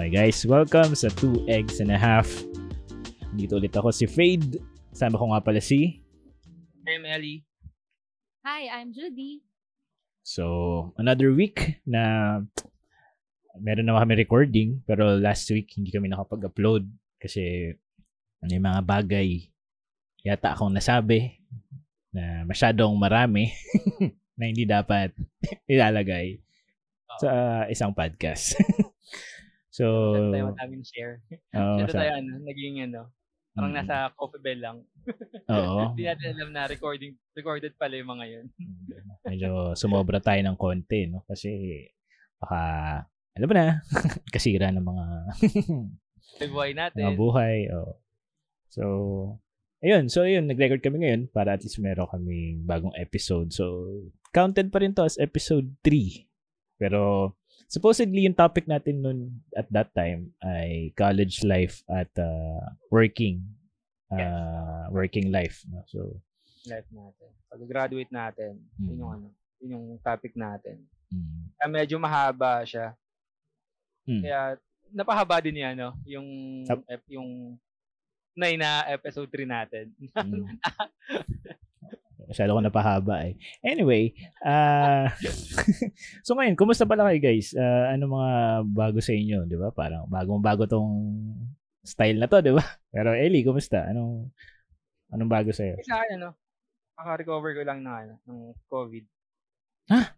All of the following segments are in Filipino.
Hi guys, welcome sa Two Eggs and a Half. Dito ulit ako si Fade. Sama ko nga pala si... I'm Ellie. Hi, I'm Judy. So, another week na meron na kami recording, pero last week hindi kami nakapag-upload kasi ano yung mga bagay yata akong nasabi na masyadong marami na hindi dapat ilalagay sa isang podcast. So, masyado tayo mataming share. Masyado tayo naging parang nasa coffee bell lang. Oo. Hindi natin alam na recorded pala yung mga yun. Medyo sumobra tayo ng konti, no? Kasi baka, alam mo na, kasira ng mga buhay natin. Mga buhay. Oh. So, ayun. So, ayun. Nag-record kami ngayon para at least meron kaming bagong episode. So, counted pa rin to as episode 3. Pero, supposedly, yung topic natin noon at that time ay college life at working life. No? So, life natin. Pag-graduate natin, yun yung topic natin. Medyo mahaba siya. Kaya, napahaba din yan, no? Yung na episode 3 natin. Masyado ko napahaba eh. Anyway, so ngayon, kumusta pala kayo guys? Ano mga bago sa inyo, di ba? Parang bagong-bago tong style na to, di ba? Pero Ellie, kumusta? Anong bago sa'yo? Sa akin, ano? Maka-recover ko lang na ng COVID. Ha?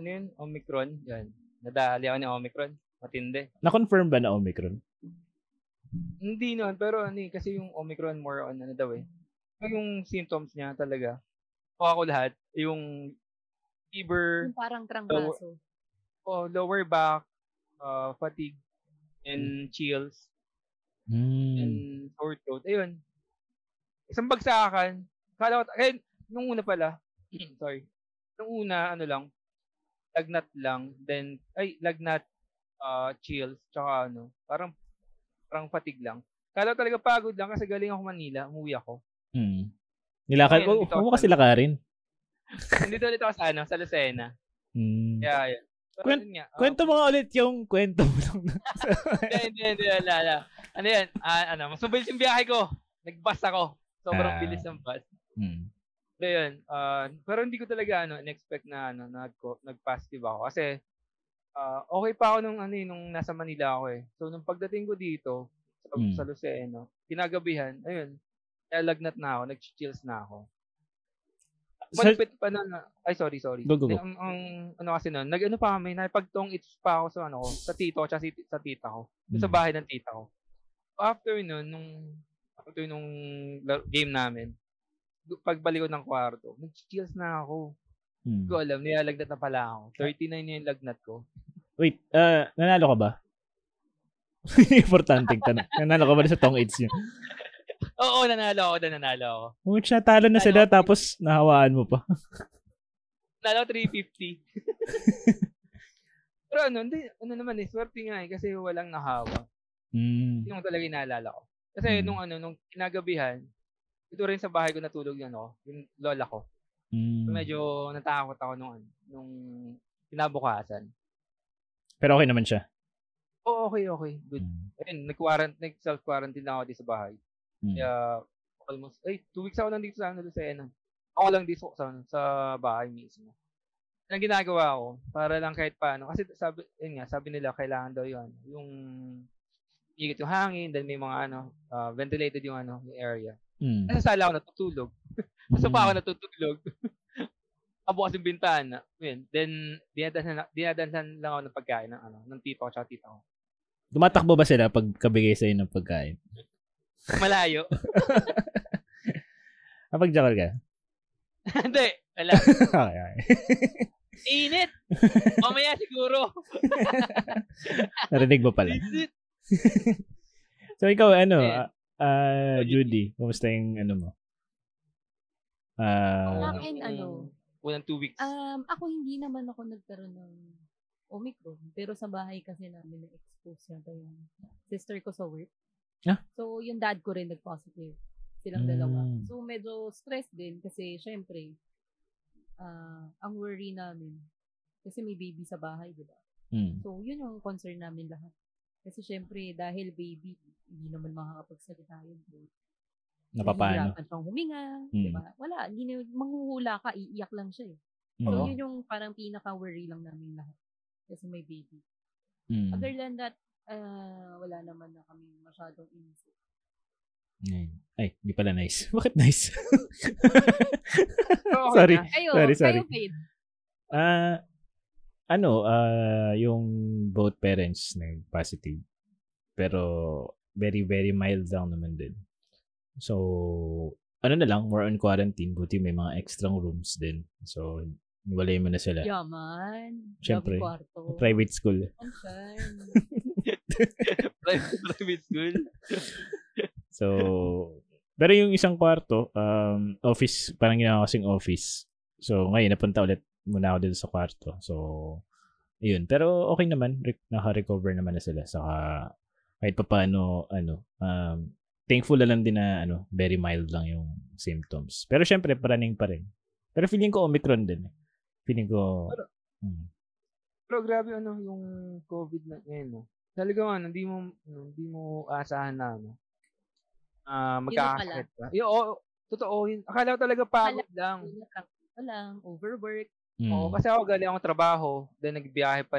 Ano yun? Omicron? Yan. Nadali ako ni Omicron. Matindi. Na-confirm ba na Omicron? Hindi noon, pero kasi yung Omicron more on daw eh. Yung symptoms niya talaga. Ako lahat, yung fever, yung parang trangkaso. Lower back, fatigue, and chills, and sore throat. Ayun. Isang bagsakan. Nung una pala, sorry. Nung una, lagnat lang. Then, lagnat, chills, tsaka parang fatigue lang. Kala talaga pagod lang kasi galing ako Manila, umuwi ako. Nilakad ko, kasi lakarin. Nandito ulit ako sa Lucena. Kaya, kwento mo nga ulit yung kwento mo lang. Hindi, wala. Ano yan? Mas mabilis yung biyahe ko. Nag-bus ako. Sobrang bilis ng bus. Pero yun, pero hindi ko talaga in-expect na nag-positive ako. Kasi, okay pa ako nung nasa Manila ako eh. So, nung pagdating ko dito, sa Lucena, kinagabihan, ayun, nalagnat na ako, nag-chills na ako. Malapit pa na, sorry. Go. Kasi nun, nakipagtong-its pa ako sa tito, tsaka sa tita ko. Sa bahay ng tita ko. After nun, nung game namin, pagbalik ko ng kwarto, nag-chills na ako. Hindi ko alam, nilalagnat na pala ako. 39 yung lagnat ko. Wait, nanalo ka ba? Importanteng tanong. Nanalo ka ba sa tong AIDS yun? Oo, nanalo ako. Mucha, talo na sila tapos nahawaan mo pa. Nanalo 350. Pero naman eh, swerte nga eh, kasi walang nahawa. Yung talaga inaalala ko. Kasi nung kinagabihan, ito rin sa bahay ko natulog yung lola ko. So, medyo natakot ako nung pinabukasan. Pero okay naman siya? Oo, okay. Good. Ayun, nag-self-quarantine na ako dito sa bahay. Kaya, almost, 2 weeks ako nandito sa Lucena. Ako lang dito sa bahay mismo. Ang ginagawa ko, para lang kahit paano, kasi sabi nila, kailangan daw yun. Yung, iikot yung hangin, then may mga, ventilated yung, yung area. Nasa sala ako natutulog. Nasa pa ako natutulog. Abukas yung bintana. Then, dinadahan lang ako ng pagkain ng tito ko tsaka tita ko. Dumatakbo ba sila pag kabigay sa'yo ng pagkain? Malayo. Napag-jakar ka? Hindi. Wala. Okay. Init! Mamaya siguro. Narinig mo pala. So, ikaw, Judy, kumusta yung mo? Akin, unang 2 weeks. Ako hindi naman ako nagkaroon ng Omicron. Pero sa bahay kasi namin na-expose yata yung sister ko sa work. Yeah. So, yung dad ko rin nag-positive. Silang dalawa. So, medyo stress din kasi syempre, ang worry namin. Kasi may baby sa bahay, diba? So, yun ang concern namin lahat. Kasi syempre, dahil baby, hindi naman makakapagsalita yun. Napapano? Nahihirapan siyang huminga, diba? Wala, hindi na, manghuhula ka, iiyak lang siya eh. So, yun yung parang pinaka-worry lang namin lahat. Kasi may baby. Other than that, wala naman na kami masyadong inisip. Ay, hindi pala nice. Bakit nice? Sorry. Ayo, sorry. Yung both parents na positive. Pero, very, very mild down naman din. So, na lang, more on quarantine. Buti may mga extra rooms din. So, niwalay mo na sila. Yaman. Siyempre. Private school. Private school. So, pero yung isang kwarto, office, parang ginawa kasing office. So, ngayon, napunta ulit muna ako dito sa kwarto. So, yun. Pero okay naman. Naka-recover naman na sila. Saka, kahit pa paano, thankful na lang din na very mild lang yung symptoms. Pero syempre, paraning pa rin. Pero feeling ko Omicron din. Feeling ko... Pero grabe yung COVID na ngayon. Talaga man, hindi mo aasahan na magkakasakit ka. Totoo yun. Akala ko talaga pagod lang. Overwork. Oo, kasi ako galing akong trabaho. Then nagbiyahe pa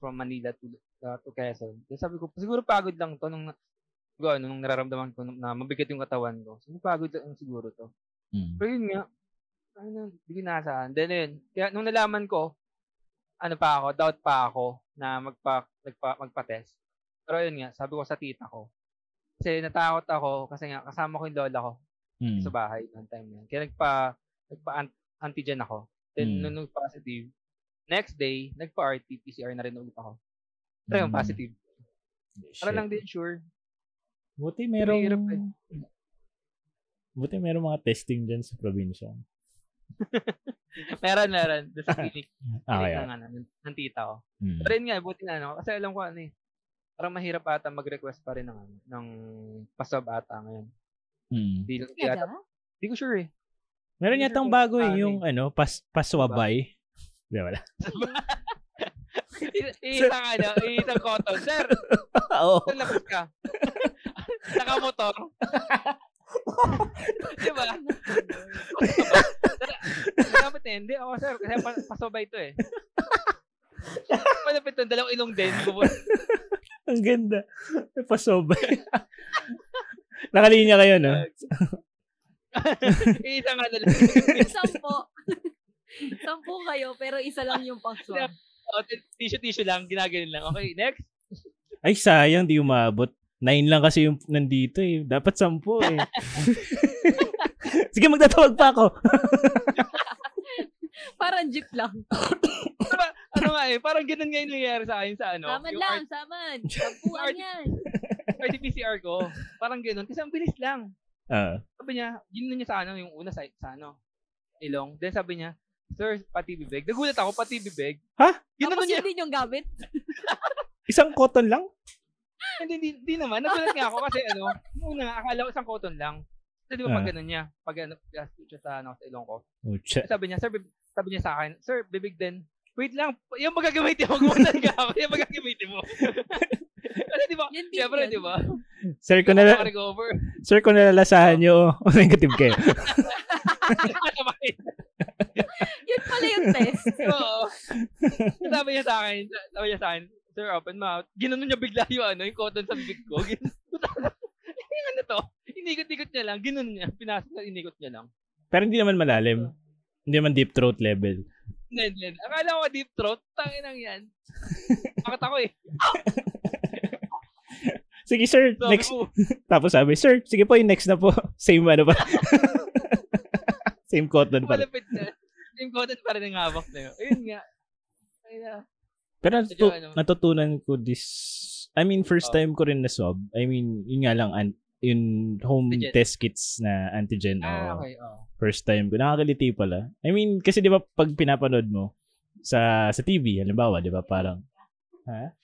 from Manila to Quezon. Then sabi ko, siguro pagod lang to nung nararamdaman ko na mabigat yung katawan ko. So, pagod lang siguro to. Pero yun nga, hindi nasaan. Then yun, kaya nung nalaman ko, doubt pa ako na magpa-test. Pero yun nga, sabi ko sa tita ko. Kasi natakot ako, kasi nga, kasama ko yung lola ko sa bahay noong time na yun. Kaya nagpa-antigen ako. Then nung positive, next day, nagpa-RT-PCR na rin ulit ako. Pero yung positive. Para lang din sure. Buti merong mga testing dyan sa probinsya. meron. Sa clinic. Ng tita ko. Pero yun nga, buti na kasi alam ko parang mahirap ata mag-request pa rin ng paswab ata ngayon. Di ko sure eh. Meron yatang bago yung paswabay. Di wala. Iisang cotton. Sir! Oo. Saan labas ka? Nakamotor. Diba? Dapat hindi. Ako, sir. Kasi pasabay ito eh. Malapit ng dalawang ilong din. Ang ganda. Pasabay. Nakalinya kayo, no? Isa nga na lang. Sampo kayo, pero isa lang yung paswab. Tissue lang, ginaganin lang. Okay, next. Ay, sayang, di umabot. 9 lang kasi yung nandito eh. Dapat 10 eh. Sige, magtatawag pa ako. Parang jeep lang. Parang ganun ngayon nangyayari sa akin sa Saman lang. 10 yan. RT-PCR ko. Parang ganun. Kasi ang bilis lang. Sabi niya, ginunan niya sa yung una sa ilong. Then sabi niya, sir, pati bibig. Nagulat ako, pati bibig. Ha? Tapos yun din yung gamit? Isang cotton lang? Hindi naman. Nagulat nga ako kasi muna akala ko isang cotton lang. So, di ba pag ganun niya, pag sa ilong ko. Sabi niya, sa akin, sir, bibig din. Wait lang, yung magagamitin mo, Kasi di ba, siyempre, di ba? Sir, kung nalalasahan niyo, negative kayo. Yun pala yung test. Oo. Sabi niya sa akin, sir, open mouth. Ginanon niya bigla yung cotton sa bibig ko. Inikot-ikot niya lang. Ginanon niya. Pinasok na inikot niya lang. Pero hindi naman malalim. Hindi naman deep throat level. Hindi. Akala ko deep throat. Tangin lang yan. Bakit ako eh. Sige sir, next. Tapos sabi, sir, sige po yung next na po. Same ba? Same cotton pa rin. Same cotton pa rin ang hawak na yun. Ayun nga. Pero natutunan ko this... first time ko rin na swab. Yun nga lang, yung home antigen. Test kits na antigen. Okay. First time ko. Nakakaliti pala. Kasi di ba pag pinapanood mo sa TV, halimbawa, di ba parang... Ha?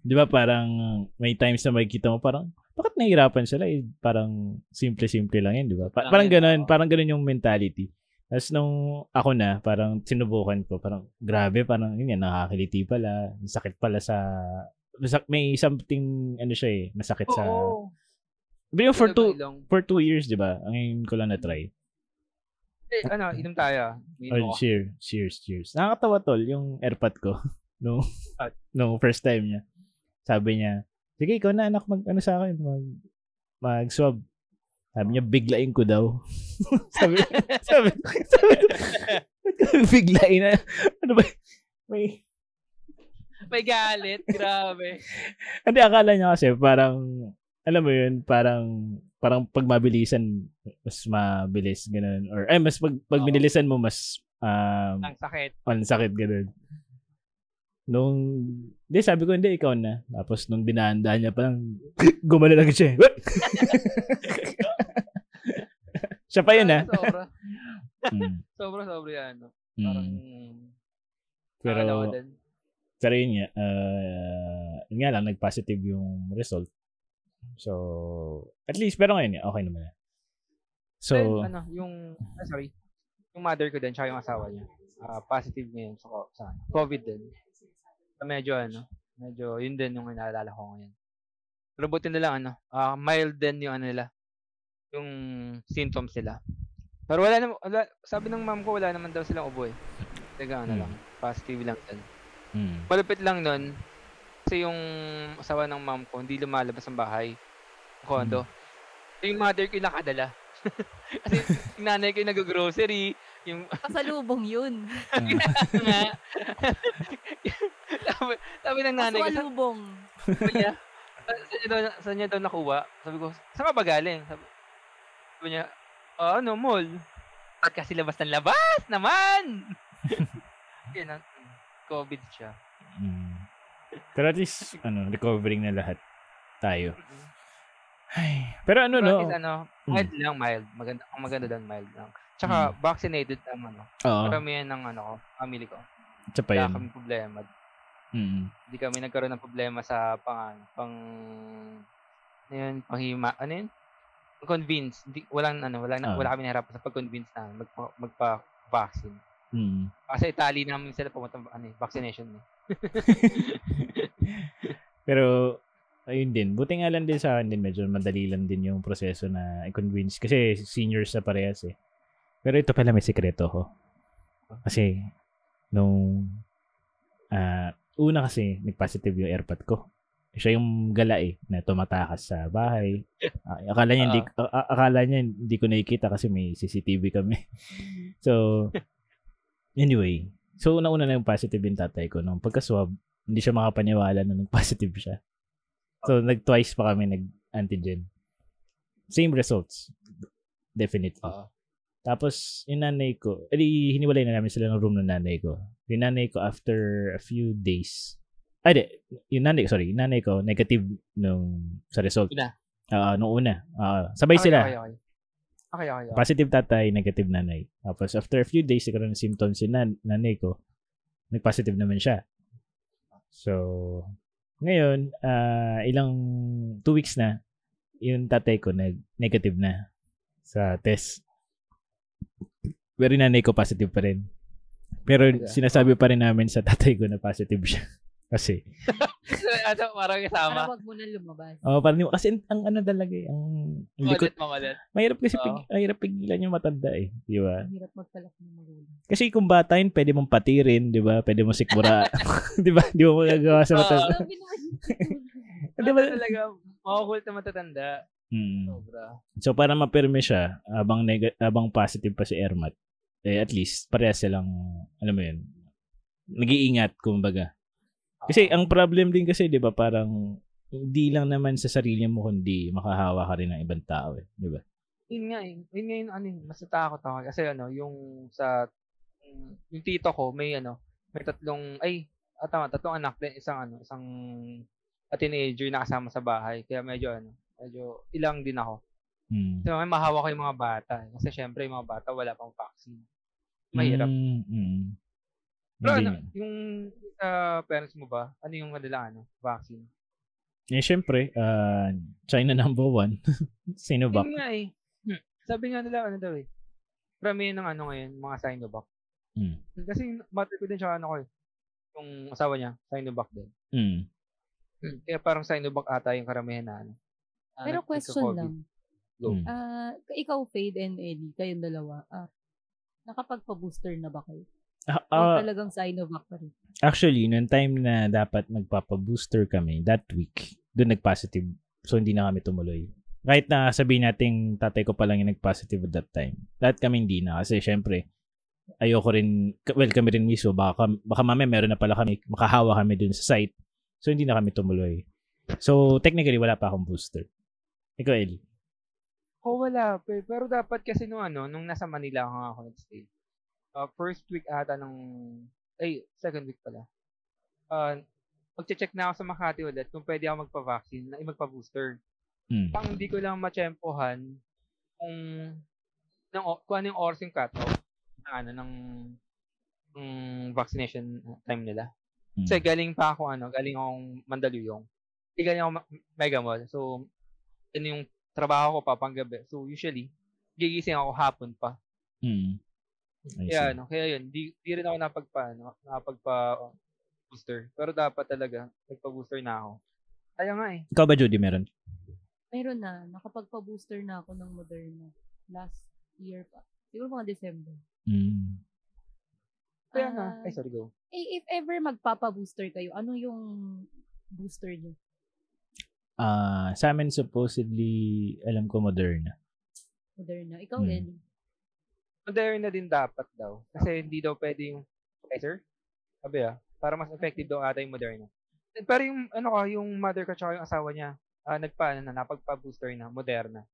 Di ba parang may times na makikita mo parang... Bakit nahihirapan sila? Parang simple-simple lang yun, di ba? Parang ganun yung mentality. Tapos nung ako na, parang sinubukan ko, parang grabe, parang yun yan, nakakiliti pala. Masakit pala sa may something, ano siya eh, masakit sa... Pero for two years, di ba? Ang ngayon ko lang na-try. Eh, ano, inom tayo. Oh, cheers. Nakakatawa tol, yung airpot ko. No first time niya. Sabi niya, sige, ikaw na anak, mag-ano sa akin, mag-swab. Sabi niya, biglain ko daw. sabi biglain na. Ano ba? May galit. Grabe. Hindi, akala niya kasi parang, alam mo yun, parang pag mabilisan, mas mabilis, ganun. Or, ay, mas pag binilisan mo, mas, ang sakit. Ang sakit, ganun. Nung, hindi, sabi ko, hindi, ikaw na. Tapos, nung dinaandaan niya, parang, gumala lang siya. Siya pa yun, ha? Sobra yan. Parang, pero yun nga, yun nga lang, nag-positive yung result. So, at least, pero ngayon nga, okay naman na. So, then, ano, yung mother ko din, tsaka yung asawa niya, positive ngayon sa COVID din. Medyo yun din yung inaalala ko ngayon. Pero buti na lang, mild din yung, yung symptoms nila. Pero wala, sabi ng mom ko, wala naman daw silang ubo eh. Teka, lang, positive lang din. Malupit lang nun, kasi yung asawa ng mom ko, hindi lumalabas ng bahay, ng kondo. Yung mother ko yung nakadala. Kasi yung nanay ko yung nag-grocery, yung... Kasalubong yun. Sabi ng nanay ko, kasalubong. Saan niya daw nakuha? Sabi ko, saan ka ba galing? Sabi niya, ano, mall. At kasi labas ng labas naman! Yan, COVID siya. Pero at least, recovering na lahat tayo. Ay, pero ano, no? Is, mild lang, mild. Maganda lang, mild lang. Tsaka, vaccinated naman, no? Karamihan ng, family ko. Tsaka pa yun. Wala kami problema. Hindi kami nagkaroon ng problema sa convince. Wala kami nahirapan sa pag-convince na magpa-vaccine. Kasi Italy namin sila pumunta, vaccination. Pero, ayun din. Buti nga lang din sa akin din. Medyo madali lang din yung proseso na i-convince. Kasi seniors na parehas eh. Pero ito pala may sikreto ko. Kasi, nung una kasi, nag-positive yung airpod ko. Siya yung gala eh, na tumatakas sa bahay. Akala niya hindi ko nakikita kasi may CCTV kami. So, anyway. So, una-una na yung positive yung tatay ko. Nung pagka-swab, hindi siya makapaniwala na nag-positive siya. So, nag-twice pa kami nag-antigen. Same results. Definitely. Tapos, yung nanay ko, hiniwalay na namin sila ng room ng nanay ko. Yung nanay ko, after a few days, yung nanay ko, negative sa result. Nung una. Sabay sila. Okay. Positive tatay, negative nanay. Tapos, after a few days, nagkaroon ng symptoms yung nanay ko, nag-positive naman siya. So, ngayon, ilang 2 weeks na, yung tatay ko nag-negative na sa test. Pero nanay ko positive pa rin. Pero sinasabi pa rin namin sa tatay ko na positive siya. Kasi. Parang kasama. Parang wag mo na lumabas. Oo, kasi ang talaga eh. Ang likot. Mahirap kasi pigilan yung matanda eh. Di ba? Mahirap magpalak ng magulang. Kasi kung bata yun, pwede mong patirin. Di ba? Pwede mong sikmura. Di ba? Di mo magagawa sa matanda. Di ba? Talaga, makukulit na matatanda. So, para mapirme siya, abang positive pa si Ermat, at least, parehas silang, alam mo yun, nag-iingat, kumbaga. Kasi, ang problem din kasi, di ba, parang, hindi lang naman sa sarili mo, kundi makahawa ka rin ng ibang tao, eh, di ba? Yun nga, mas natakot ako. Kasi, yung tito ko, may tatlong anak din, isang teenager na kasama sa bahay. Kaya, medyo ilang din ako. So, may mahawa ko yung mga bata. Kasi syempre, yung mga bata wala pang vaccine. Mahirap. Pero yung parents mo ba? Ano yung kanila, vaccine? Eh, syempre, China number 1. Sinovac. Sabi nga nila, Marami yun ng ano ngayon, mga Sinovac. Mm. Kasi matter ko din siya ano ko eh. Yung asawa niya, Sinovac din. Mm. Kaya parang Sinovac ata yung karamihan na ano. Pero question lang. Ikaw, Fade and Eddie, kayong dalawa, nakapagpa-booster na ba kayo? Talagang Sinovac pa rin. Actually, noong time na dapat magpapa-booster kami, that week, doon nag-positive. So, hindi na kami tumuloy. Kahit na sabihin natin, tatay ko pa lang yung nag-positive at that time. Lahat kami hindi na. Kasi, syempre, ayoko rin, well, kami rin mismo. Baka mamaya meron na pala kami, makahawa kami dun sa site. So, hindi na kami tumuloy. So, technically, wala pa akong booster. Ikaw, Ellie? Wala. Pero dapat kasi nung nasa Manila ako nag-stay. First week ata second week pala. Magche-check na ako sa Makati ulit kung pwede ako magpa-vaccine na magpa-booster. Pang hindi ko lang matsyempohan kung ano yung oras yung cut-off ng vaccination time nila. Kasi galing akong Mandaluyong. Galing ako Mega Mall. So, yun yung trabaho ko pa panggabi. So, usually, gigising ako hapon pa. Kaya yun, di rin ako napagpa-booster. Pero dapat talaga, nagpa-booster na ako. Kaya nga eh. Ikaw ba, Judy, meron? Meron na. Nakapagpa-booster na ako ng Moderna. Last year pa. Siguro mga December. Kaya nga. Ay, sorry, go. Eh, if ever magpapa-booster kayo, ano yung booster niyo? Sa amin, supposedly, alam ko, Moderna. Moderna. Ikaw, Lenny? Moderna din dapat daw. Kasi hindi daw pwede yung Pfizer. Sabi para mas effective daw ata yung Moderna. Pero yung, yung mother ko tsaka yung asawa niya, napagpa-booster na, Moderna.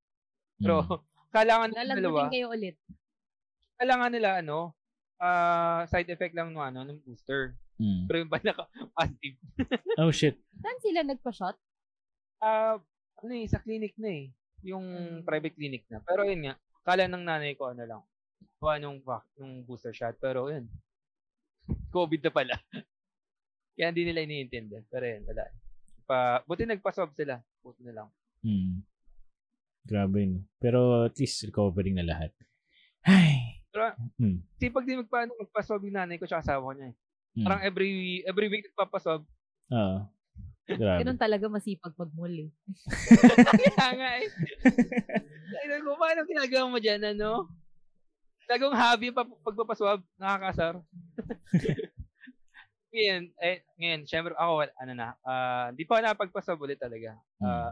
Pero, kailangan nila dalawa. Kayo ulit. Kailangan nila, side effect lang ng booster. Pero yung ba naka-positive? Oh, shit. Saan sila nagpa-shot? Sa clinic na eh. Yung private clinic na. Pero yun nga, kala ng nanay ko, yung booster shot. Pero yun, COVID na pala. Kaya hindi nila iniintindi. Pero yun, wala. Buti nagpa-swab sila. Buti na lang. Grabe, no? Pero at least recovering na lahat. Ay! Pero, pag di magpa-swab yung nanay ko tsaka asawa ko niya eh. Parang every week nagpapaswab. Oo. Grabe. Ganun talaga masipag pagmuli. Kaya nga eh. Kaya ko, paano ginagawa mo dyan, Talagang hobby pa pagpapaswab. Nakakasar. Ngayon, syempre ako, hindi pa napagpaswab ulit talaga.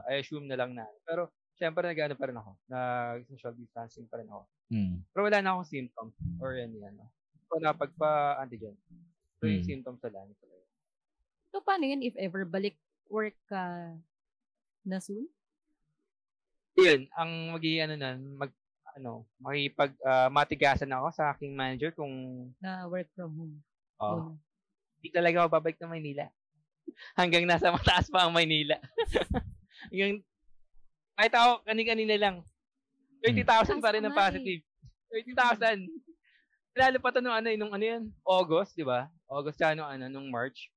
I assume na lang na. Pero, syempre, nag-ano pa rin ako. Nag-social distancing pa rin ako. Pero wala na akong symptoms. Or yan. So, napagpa-antigen. So, yung symptoms wala na talaga. So, paano yun if ever balik work ka na soon? Yun, ang matigasan ako sa aking manager kung na work from home. Oo. Hindi talaga ako babalik ng Maynila. Hanggang nasa mataas pa ang Maynila. Kahit ako, kanina lang. 30,000 pa rin ang positive. 30,000. Lalo pa ito nung August, di ba? August siya nung March.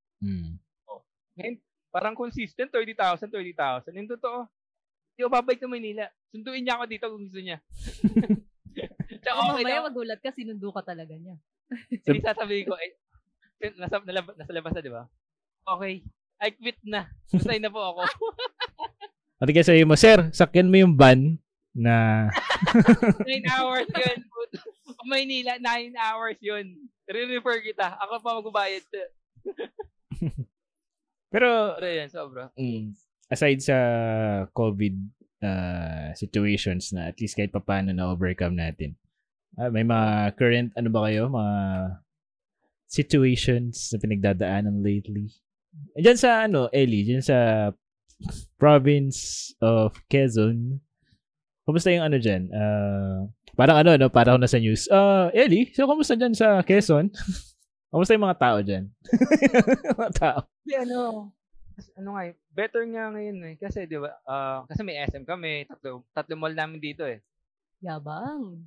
Oh. Ngayon, parang consistent, 30,000. Yung totoo, hindi ako babalik ng Maynila. Sunduin niya ako dito kung gusto niya. Mamaya magulat ka, sinundo ka talaga niya. Hindi sasabihin ko, nasa labas na, di ba? Okay. I quit na. Masay na po ako. At kaya sabihin mo, sir, sakyan mo yung van na... 9 hours yun. Maynila, 9 hours yun. Re-refer kita. Ako pa magbabayad. Pero yan, sobra. Aside sa COVID situations na at least kahit paano na-overcome natin, may mga current, mga situations na pinagdadaanan lately. Diyan sa Ellie, diyan sa province of Quezon. Kumusta yung diyan? Para ako nasa news. Ellie, so kumusta diyan sa Quezon? Kumusta yung mga tao diyan? Mga tao. Better nga ngayon eh. Kasi di ba, kasi may SM kami, tatlo mall namin dito eh. Yabang.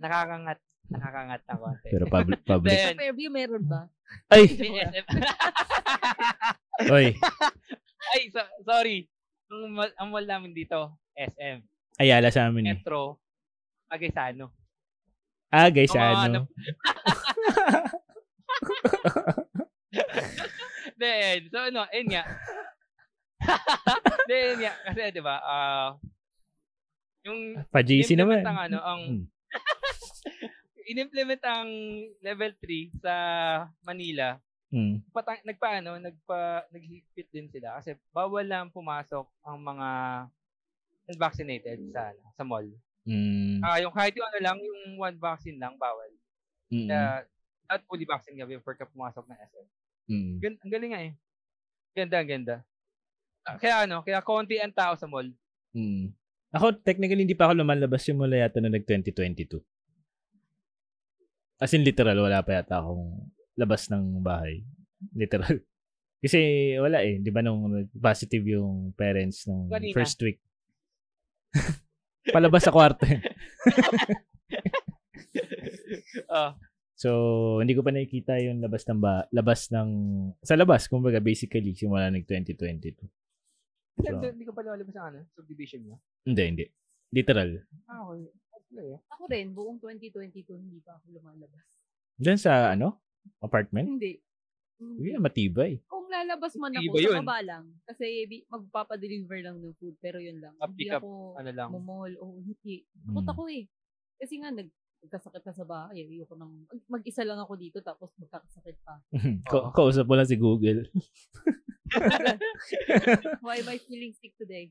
Nakakangat na konti. Pero public. Sa Fairview, meron ba? Ay! Oy. Ay, sorry. Ang mall namin dito, SM. Ayala sa amin. Metro. Pagkaisano. Agay sa ano. Then, so ano, yun nga. Then, yeah, kasi diba, yung pa-GC naman ang ano, ang inimplement ang level 3 sa Manila. Mm. Nagpa-naghigpit din sila kasi bawal lang pumasok ang mga unvaccinated sa mall. Mm. Yung kahit yung ano lang, yung one vaccine lang bawal. Mm. At fully vaccine ka before ka pumasok ng SM. Mm. Ang galing nga eh. Ganda. Kaya konti ang tao sa mall. Mm. Ako, technically, hindi pa ako lumalabas yung mula yata na nag-2022. As in, literal, wala pa yata akong labas ng bahay. Literal. Kasi wala eh. Di ba nung positive yung parents nung kanina. First week? Palabas sa kwarto. So, hindi ko pa nakikita yung labas ng, sa labas, kumbaga, basically, simula nag-2022. So, hindi ko pala labas ang subdivision niya? Hindi. Literal. Ako rin, buong 2022, hindi pa ako lumalabas. Diyan sa, apartment? Hindi. Hindi na matibay. Kung lalabas man ako, sa baba lang. Kasi magpapadeliver lang ng food, pero yun lang. Hindi ako mumol o hindi. Takot ako eh. Kasi nga, nagkasakit na sa bahay. Ayoko nang, mag-isa lang ako dito, tapos magkakasakit pa. Kausap mo lang si Google. Why am I feeling sick today?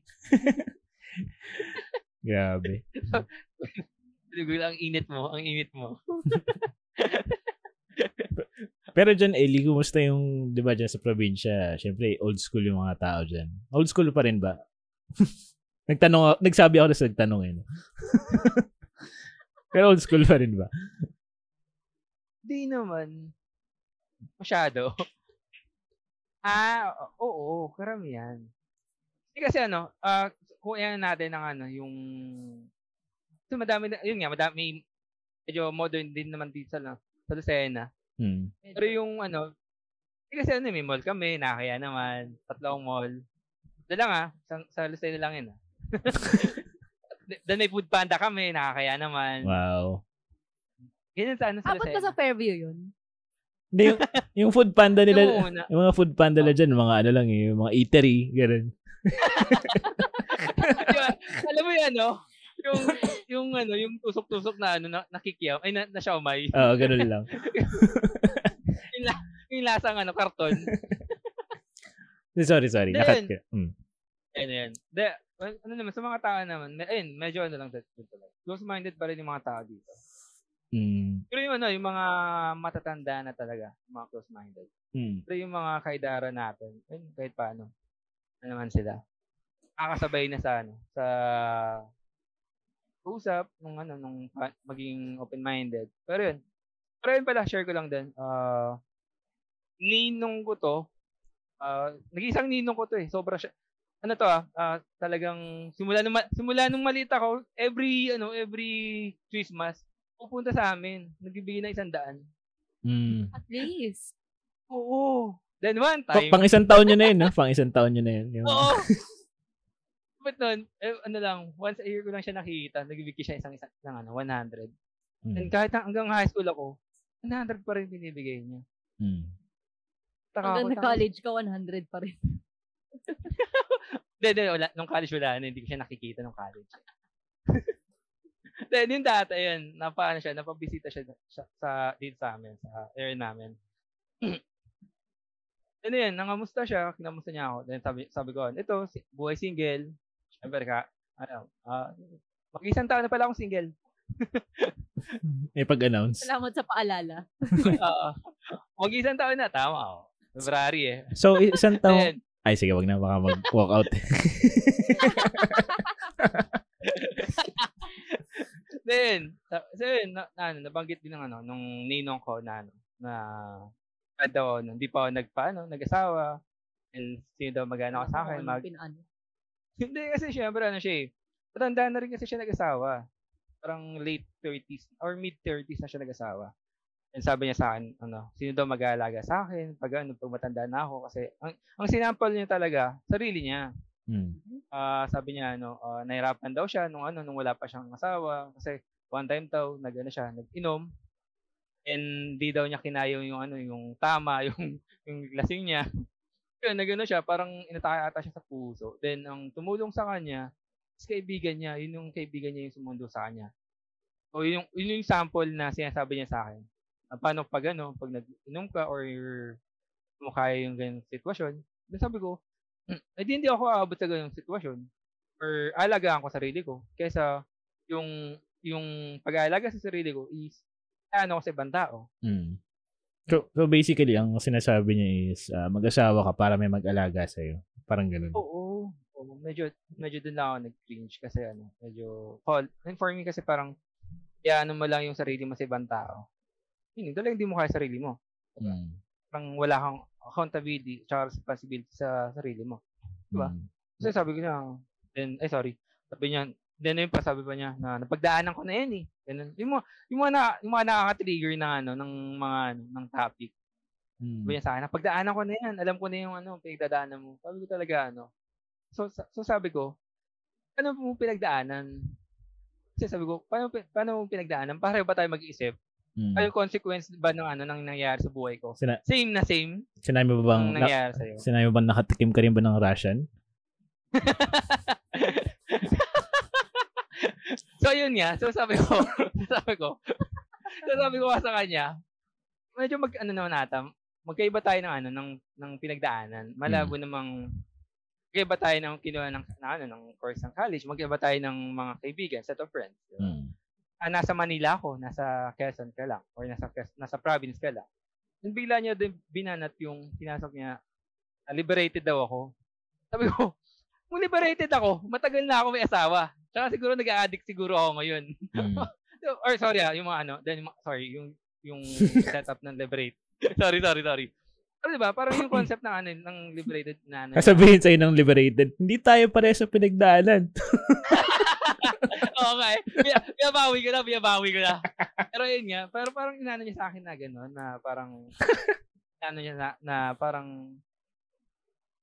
Grabe. Ang init mo. Pero dyan, Ellie, kumusta yung, di ba, dyan sa probinsya? Siyempre, old school yung mga tao dyan. Old school pa rin ba? Nagsabi ako na nagtanong eh. No? Pero old school pa rin ba? Di naman. Masyado. Oo, karamihan. Kasi kung yan natin ang yung so madami na, yun nga, madami medyo modern din naman dito sa Lucena. Hmm. Pero yung kasi may mall kami, nakakaya naman, tatlong mall. Doon lang sa Lucena lang yun. Doon may food panda kami, nakakaya naman. Wow. Ganyan sa Lucena. Abot pa sa Fairview yun? Hindi, yung food panda nila, yung mga food panda nila dyan, mga lang, yung mga eatery, gano'n. Alam mo yan, no? Yung tusok-tusok na, nakikiyaw, na siomay. Oo, gano'n lang. Yung lasang, karton. Sorry, nakat ka. Mm. Ayun. De, naman, sa mga tao naman, ayun, medyo lang, close-minded pa rin yung mga tao dito. Mm. Pero yung yung mga matatanda na talaga, mga close-minded. Mm. Pero yung mga kaidara natin, kahit paano, naman sila. Nakakasabay na sa usap, nung maging open-minded. Pero yun pala, share ko lang din. Ninong ko to, nag-iisang ninong ko to eh, sobra siya. Talagang, simula nung maliit ako, every Christmas, pupunta sa amin. Nagbibigay na 100. Mm. At least. Oo. Then one time. Pang isang taon nyo na yun, ha? Pang isang taon nyo na yun. Yung... Oo. But nun, once a year ko lang siya nakikita, nagbibigay siya isang ng 100. Mm. And kahit hanggang high school ako, 100 pa rin binibigay niya. Mm. Hanggang na college ka, 100 pa rin. Hindi, nung college wala na, hindi ko siya nakikita nung college. Then yung data, ayun, napabisita siya dito sa amin, sa area namin. Then yun, nangamusta siya, kinamusta niya ako. Then sabi ko, ito, buhay single. Siyempre mag-isang taon na pala akong single. May pag-announce. Salamat sa paalala. Oo. Mag-isang taon na, tama ako. February eh. So, isang taon. Then, ay, sige, wag na, baka mag-walk out. Then, nabanggit din ng nung ninong ko na daw hindi pa ako nag-asawa and sino daw mag-aano sa akin Hindi kasi syempre siya. Matanda na rin kasi siya nag-asawa. Parang late 30s or mid 30s na siya nag-asawa. And sabi niya sa akin, sino daw mag-aalaga sa akin pag matanda na ako kasi ang sinampal niya talaga sarili niya. Sabi niya nahirapan daw siya nung wala pa siyang asawa kasi one time daw, nag-inom, and di daw niya kinayo yung yung tama, yung lasing niya. Kaya nagano siya, parang inatake ata siya sa puso. Then ang tumulong sa kanya, kaibigan niya, yun yung kaibigan niya yung sumundo sa kanya. O yun yung sample na sinasabi niya sa akin. Paano pag nag-inom ka or mukaya yung ganung sitwasyon. Then sabi ko, hindi ako aabot sa ganung sitwasyon or alagaan ko sarili ko kaysa yung pag-aalaga sa sarili ko is ano ko sa ibang tao. Mm. So basically, ang sinasabi niya is mag-asawa ka para may mag-alaga sa'yo. Parang ganun. Oo. Medyo dun lang ako nag-cringe kasi medyo for me kasi parang mo lang yung sarili mo sa ibang tao. Yun, talagang hindi mo kaya sarili mo. Diba? Mm. Parang wala kang accountability at responsibility sa sarili mo. Diba? Kasi sabi ko na, sabi niya, sabi pa niya na napagdaanan ko na yan eh. Ganun. Yung mga nakaka-trigger ng topic. Sabi niya sa akin, napagdaanan ko na yan. Alam ko na yung pinagdadaanan mo. Sabi ko talaga So sabi ko, ano mo pinagdaanan? Kasi sabi ko, paano mo pinagdaanan? Pareho ba tayo mag-iisip? Ano yung consequence ba ng nangyayari sa buhay ko? Same na same. Sinabi mo bang nangyayari sa'yo? Sinabi mo bang nakatikim ka rin ba ng Russian? So, yun nga. So, sabi ko sa kanya, medyo magkaiba tayo ng pinagdaanan. Malabo namang, magkaiba tayo ng kinuha ng course ng college, magkaiba tayo ng mga kaibigan, set of friends. Nasa Manila ako, nasa Quezon ka lang, or nasa province ka lang. Nung bigla niya binanat yung pinasok niya, liberated daw ako. Sabi ko, kung liberated ako, matagal na ako may asawa. Tsaka siguro nag-addict siguro ako ngayon. Or yung setup ng liberate. Sorry. Pero diba, parang yung concept ng liberated na kasabihin sa'yo ng liberated, hindi tayo pare sa pinagdaanan. Okay. Biyabawi ko na. Pero yun nga, parang inano niya sa akin na gano'n, na parang, parang,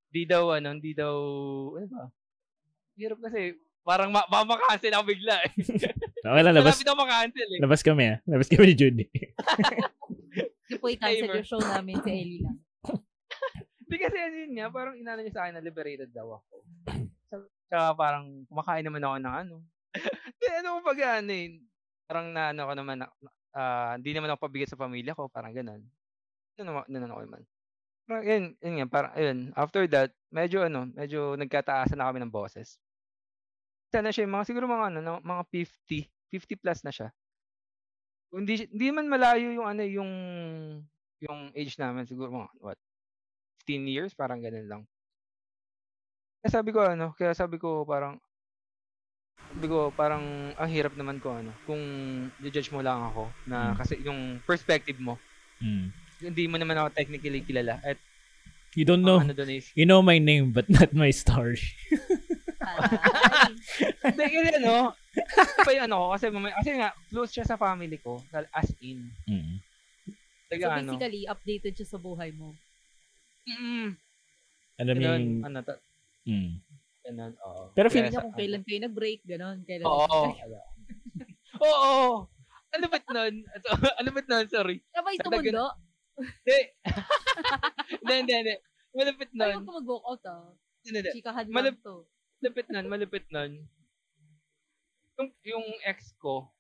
di daw, ano ba? Hirap kasi, parang makancel ako bigla eh. Okay lang, labas kami. Labas kami ni Judy. Hindi po i-cancel yung show namin sa Ellie lang. Hindi kasi yun nga, parang inano niya sa akin na liberated daw ako. Tsaka parang kumakain naman ako ng parang naano ko naman, hindi naman ako pabigat sa pamilya ko, parang ganun. Nanon ako naman. Parang yun nga, parang yun. After that, medyo nagkataasan na kami ng boses. Sana siya mga 50 plus na siya. Hindi man malayo yung age namin siguro mga 15 years parang ganun lang. Kaya sabi ko parang ang hirap naman ko kung i-judge mo lang ako na kasi yung perspective mo. Hindi mo naman ako technically kilala at you don't know. You know my name but not my story. Dahil pa yung kasi nga close siya sa family ko as in. Taga, so basically updated siya sa buhay mo. Alam niya ganun, oo. Pero feeling niya kung kailan kayo nag-break ganun. Oo. Ano ba't nun? Sorry. Sabay tumundo. Hindi. Malapit nun. Ayaw ko mag-walk out Chikahan lang to. Malapit nun. Yung ex ko,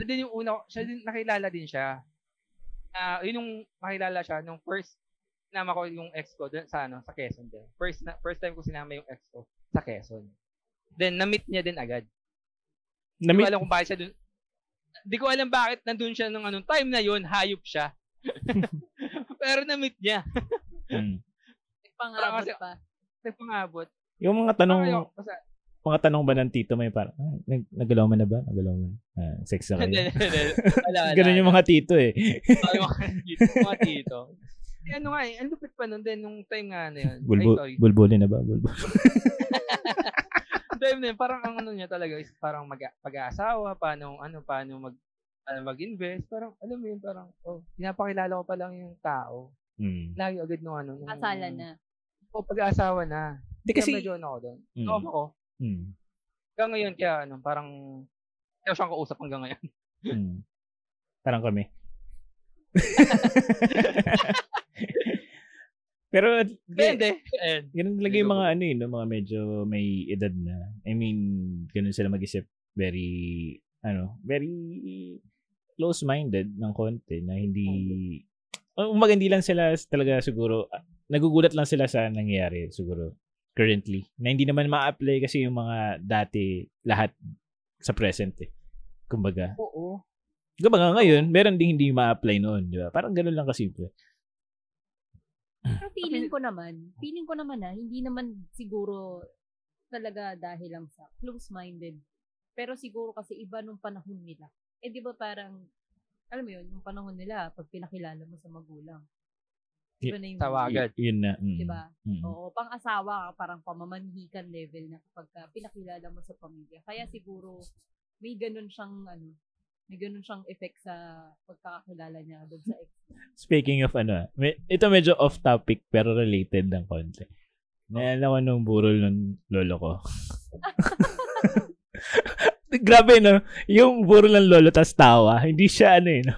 din yung una, siya din, nakilala din siya. Yun yung makilala siya, nung first, sinama ko yung ex ko dun, sa Quezon din. First time ko sinama yung ex ko sa Quezon. Then, na-meet niya din agad. Hindi ko alam kung bakit siya dun. Hindi ko alam bakit nandun siya nung time na yun, hayop siya. Pero na-meet niya. Pangabot pa. Pangabot. Yung mga tanong, ba ng tito may parang, nagalaman na ba? Nagalaman. Sex na kayo. Ganun yung mga tito eh. Mga tito. Ang lupit pa nun din, nung time nga na yun. Bulbulin na ba? Time na yun, parang ang niya talaga is parang pag-aasawa, paano mag-invest, parang, alam mo yun, parang, pinapakilala ko pa lang yung tao. Lagi agad nung Asala na. Pag-aasawa na. Di kasi medyo ako doon. Ako. Hanggang ngayon, kaya ano, parang ayaw siyang kausap hanggang ngayon. Hmm. Parang kami. Pero depende. Ganun talaga yung mga ano yun, mga medyo may edad na. I mean, ganun sila mag-isip. Very, ano, very close-minded ng konti na hindi... Umaga hindi lang sila talaga siguro, nagugulat lang sila sa nangyayari siguro currently. Na hindi naman ma-apply kasi yung mga dati lahat sa present eh. Kumbaga. Oo. Kumbaga ngayon, meron ding hindi ma-apply noon, di ba? Parang gano'n lang kasimple. Pero feeling ko naman na hindi naman siguro talaga dahil lang sa close-minded. Pero siguro kasi iba nung panahon nila. Eh di ba parang, alam mo yun, yung panahon nila, pag pinakilala mo sa magulang. Diba na yung... Tawagan. Yun na. Mm, diba? Mm. Oo, pang-asawa, parang pamamanhikan level na kapag pinakilala mo sa pamilya. Kaya siguro, may ganun siyang, ano, may ganun siyang effect sa pagkakakilala niya doon sa ex. Speaking of ano, ito medyo off-topic pero related ng konti. Naalala ko nung burol ng lolo ko. Grabe, no? Yung buro ng lolo, tas tawa. Hindi siya, ano, eh, no?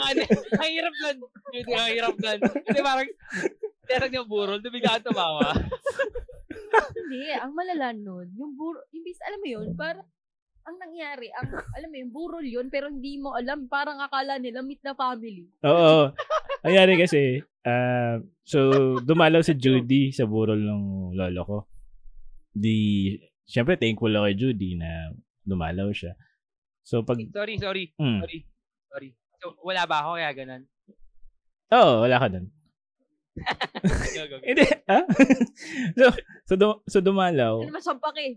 Ang hirap lang. Ang hirap lang. Kasi parang, terang yung burol, dumigaan tumawa. Hindi, ang malala nun, yung burol, imbis, alam mo yun, parang, ang nangyari, ang, alam mo yun, burol yun, pero hindi mo alam, parang akala nila, meet na family. Oo. Ang nangyari kasi, so, dumalaw si Judy sa burol ng lolo ko. Siyempre, thankful ako kay Judy na dumalaw siya. So, pag... Sorry. So, wala ba ako kaya ganun? Oo, wala ka dun. Go. Hindi, ha? So, dumalaw. Ano mas sampaki?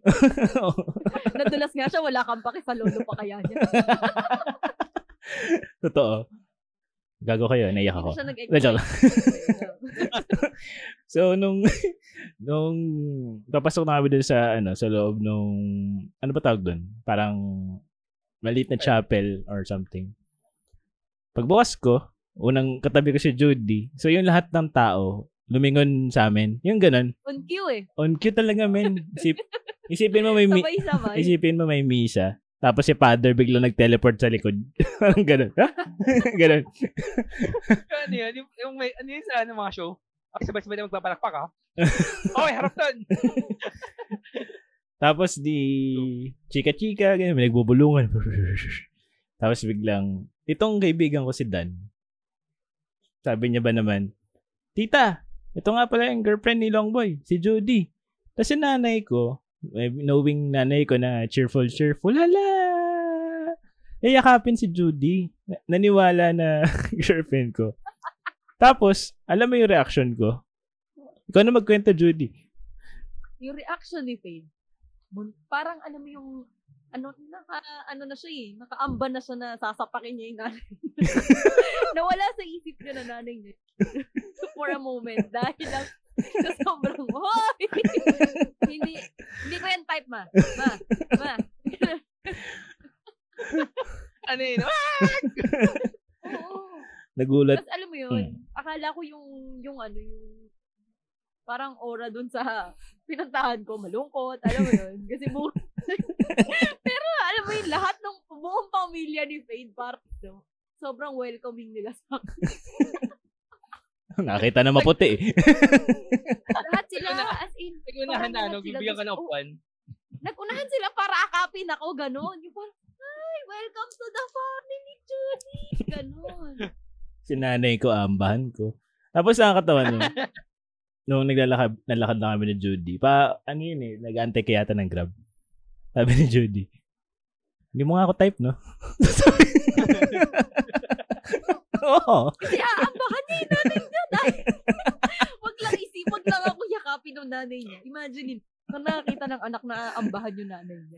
Nadulas nga siya, wala kang paki sa lolo pa kaya niya. Totoo. Gago kayo, naiyak ako. So, nung papasok na kami doon sa, ano, sa loob nung, ano ba tawag doon? Parang maliit na chapel or something. Pagbukas ko, unang katabi ko si Judy. So, yung lahat ng tao, lumingon sa amin. Yung ganun. On cue eh. On cue talaga, men. Isipin mo may misa. Tapos si father biglang nag-teleport sa likod. Parang ganun. Ganun. Ano yun? Yung may, ano yun sa ano, mga show? Sabay-sabay na magpapalakpak, ha? Okay, harap doon! Tapos di chika-chika, ganyan, may nagbubulungan. Tapos biglang, itong kaibigan ko si Dan, sabi niya ba naman, Tita, ito nga pala yung girlfriend ni Longboy, si Judy. Tapos yung nanay ko, knowing nanay ko na cheerful, hala! Iyakapin si Judy. Naniwala na girlfriend ko. Tapos, alam mo yung reaction ko? Ikaw na magkwento, Judy. Yung reaction ni Faye, parang alam mo yung, ano na siya eh, nakaamba na siya na sasapakin niya yung nanay. Nawala sa isip niya na nanay niya. For a moment, dahil lang sa sobrang, hoy! Hindi ko yan type, ma. Ano yun? Oo. Nagulat. Tapos alam mo yun, akala ko yung parang aura dun sa pinuntahan ko, malungkot, alam mo yun, kasi pero alam mo yun, lahat ng buong pamilya ni Fade Park, no? Sobrang welcoming nila sa akin. Nakita na maputi eh. Lahat sila, as in, nagunahan na, no? Bibigyan ka na upuan. Nagunahan sila para akapin ako, ganon. Yung parang, hi, welcome to the family, Judy! Ganon. Sinanay ko, ambahan ko. Tapos nakakatawa nun, nung naglalakad na kami ni Judy, ano yun eh, nag-aantay ka yata ng Grab. Sabi ni Judy, hindi mo nga ako type, no? Oo. Kasi aambahan niya yung nanay niya. Wag lang ako yakapin ng nanay niya. Imagine, kung nakakita ng anak na aambahan yung nanay niya.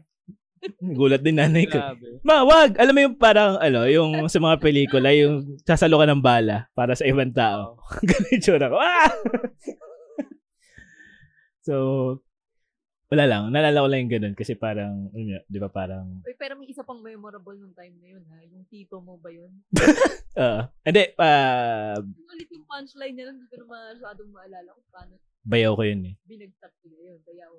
Gulat din nanay ko. Ma, wag! Alam mo yung parang, yung sa mga pelikula, yung sasalo ka ng bala para sa ibang tao. Ganun tsura ko. Ah! So, wala lang. Nalala ko lang yung ganun kasi parang, di ba parang... Uy, pero may isa pang memorable nung time na yun, ha? Yung tito mo ba yun? Hindi, ulit yung punchline niya, hindi ko na masyadong maalala kung paano. Bayaw ko yun eh. Binagsak ko yun, bayaw ko.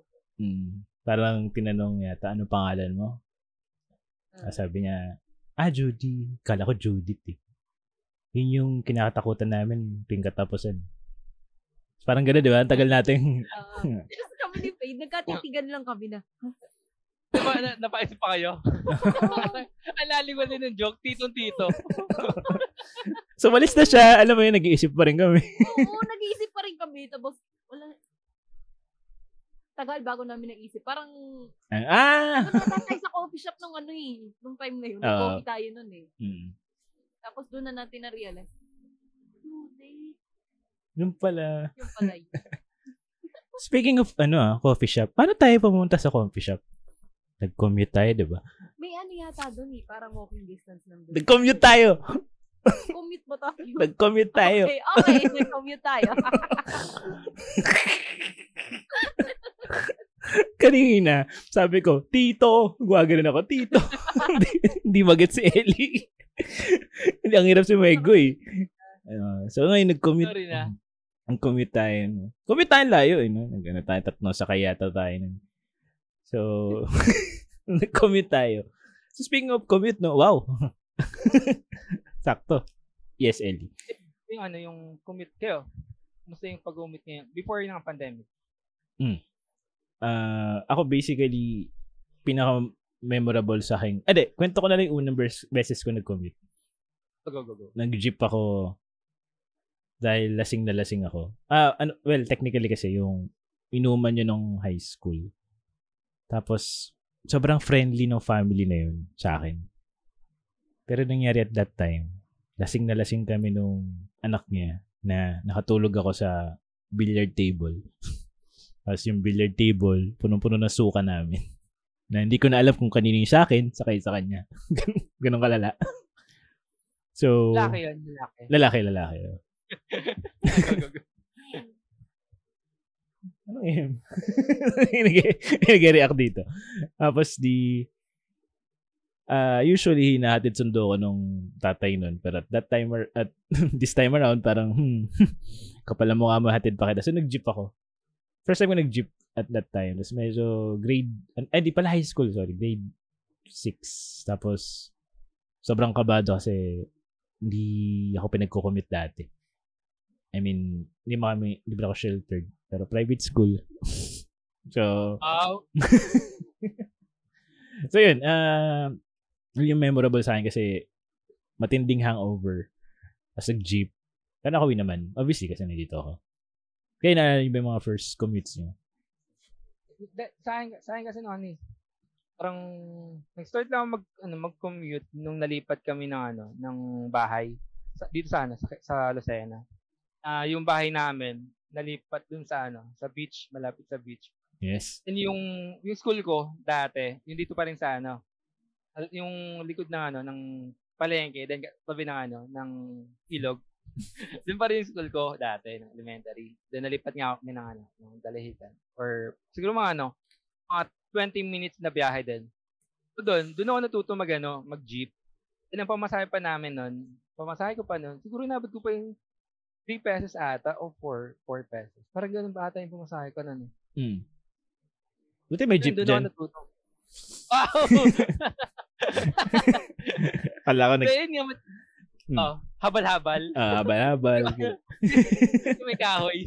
parang tinanong yata, ano pangalan mo? Sabi niya, Judy. Kala ko Judith eh. Yun yung kinakatakutan namin ting katapusan. Parang gano'n, di ba? Tagal natin. Kasi kami ni Faye, nagkatitigan lang kami na. Diba, napaisip pa kayo? Alali ba din ng joke? Titong-tito. So, malis na siya. Alam mo yun, nag-iisip pa rin kami. Oo, nag-iisip pa rin kami. Tapos, wala. Tagal bago namin naisip. Parang, doon tayo sa coffee shop nung ano eh. Nung time na yun. Nag-coffee tayo nun eh. Mm. Tapos, doon na natin na-realize. Yung pala yun. Speaking of, coffee shop. Paano tayo pumunta sa coffee shop? Nag-commute tayo, di ba? May ano yata doon eh, parang walking distance lang doon. Nag-commute tayo! Nag-commute ba tayo? Nag-commute tayo. Okay, nag-commute tayo. Kanina, sabi ko, Tito! Gumagano'n ako, Tito! Hindi mag-get si Ellie. Hindi, ang hirap si Mego eh. So ngayon, nag-commute. Sorry na. Ang commute tayo. Commute tayo layo eh. No? Nag-ano tayo, tatno sa kayata tayo. So, nag-commute tayo. So, speaking of commute, no? Wow! Sakto. Yes, Ellie. Yung commute kayo, musta yung pag-commute ngayon? Before yun ang pandemic? Ako basically, pinaka-memorable sa akin. Kwento ko na lang yung unang beses ko nag-commute. Go. Nag-jeep ako dahil lasing na lasing ako. Technically kasi yung inuman yun ng high school. Tapos, sobrang friendly ng family na yun sa akin. Pero nangyari at that time, lasing na lasing kami nung anak niya na nakatulog ako sa billiard table. Tapos yung billiard table, punong-puno ng suka namin. Na hindi ko na alam kung kanino yung sa akin, sakay sa kanya. Ganun kalala. So, lalaki yun, lalaki. Ano yun? Nag-react dito. Tapos usually hinahatid sundo ko nung tatay nun. Pero at that time, at this time around, parang, kapala mukha mo hatid pa kita. So nag-jeep ako. First time ko nag-jeep at that time. Tapos medyo high school, sorry. Grade 6. Tapos, sobrang kabado kasi hindi ako pinagkukumit dati. I mean, hindi ba ako sheltered. Pero private school. So, so yun. Yung memorable sa akin kasi matinding hangover as a jeep. Kaya nakawin naman. Obviously, kasi nandito ako. Kaya naalala niyo ba yung mga first commutes niyo? Sa akin kasi noon eh. Parang nag-start lang mag-commute nung nalipat kami ng bahay. Dito sa Lucena. Yung bahay namin, nalipat dun sa beach, malapit sa beach. Yes. And yung school ko dati, yung dito pa rin sa yung likod ng palengke, then tabi ng ilog. Dun pa rin yung school ko dati, ng elementary. Then nalipat nga ako ng Dalahican. Or siguro mga 20 minutes na biyahe din. So doon ako natuto mag-jeep. Then ang pamasahe pa namin nun, siguro nabot ko pa yung 3 pesos ata o 4 pesos. Parang ganun ba ata yung pumasahe ko nun eh. Buti may jeep dyan. Wow! Kala ko habal-habal. Habal-habal. May kahoy.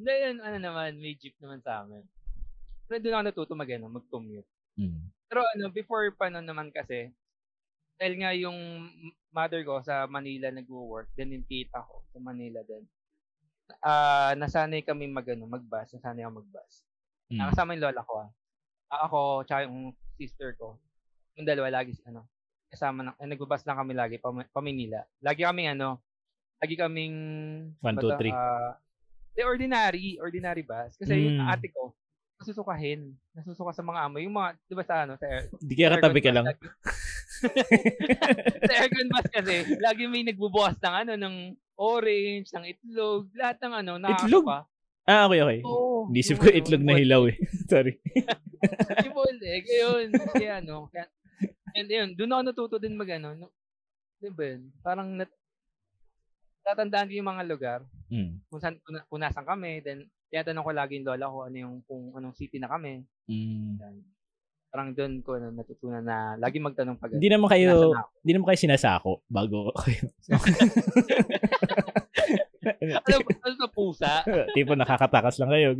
Hindi yun, may jeep naman sa amin. Pero doon ako natuto mag-commute. Pero before pa nun naman kasi, dahil nga yung mother ko sa Manila nag-work, then yung tita ko sa Manila din. Nasanay kami mag-bus. Nasanay ako mag-bus. Nakasama yung lola ko. Ako, tsaka yung sister ko. Yung dalawa lagi, kasama nag-bus lang kami lagi, pa Manila. Lagi kaming 1, 2, 3. The ordinary bus. Kasi yung ate ko, nasusuka sa mga amoy. Yung mga, di ba sa Hindi kaya katabi ka lang. Sa aircon bus kasi, lagi may nagbubukas ng orange, ng itlog, lahat ng itlog? Pa. Okay. Oh, nisip ko itlog na hilaw eh. Sorry. Ibold eh. And yun, doon ako natuto din diba yun? Parang tatandaan ko yung mga lugar. Kung nasan kami, then tinatanong ko lagi yung lola ko ano yung, kung anong city na kami. Mm. Parang doon ko na natutunan na lagi magtanong pag Hindi naman kayo sinasako bago kayo. Ano sa pusa? Tipo nakakatakas lang kayo.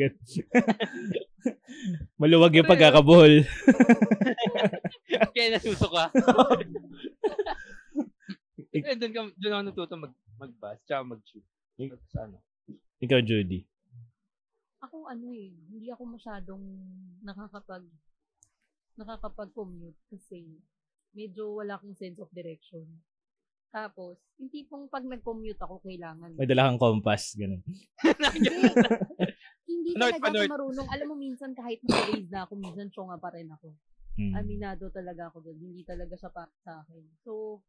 Maluwag yung pagkakabuhol. Kaya nasuso ka. Doon ako natutong mag-bus tsaka mag-shoot. Ikaw, Judy? Ako hindi ako masyadong nakakapag-commute kasi medyo wala akong sense of direction. Tapos, yung tipong pag nag-commute ako, kailangan. May dala kang compass, ganun. Hindi talaga ako marunong. Alam mo, minsan kahit naka-raise na ako, minsan syonga pa rin ako. Hmm. Aminado talaga ako doon. Hindi talaga siya para sa akin. So,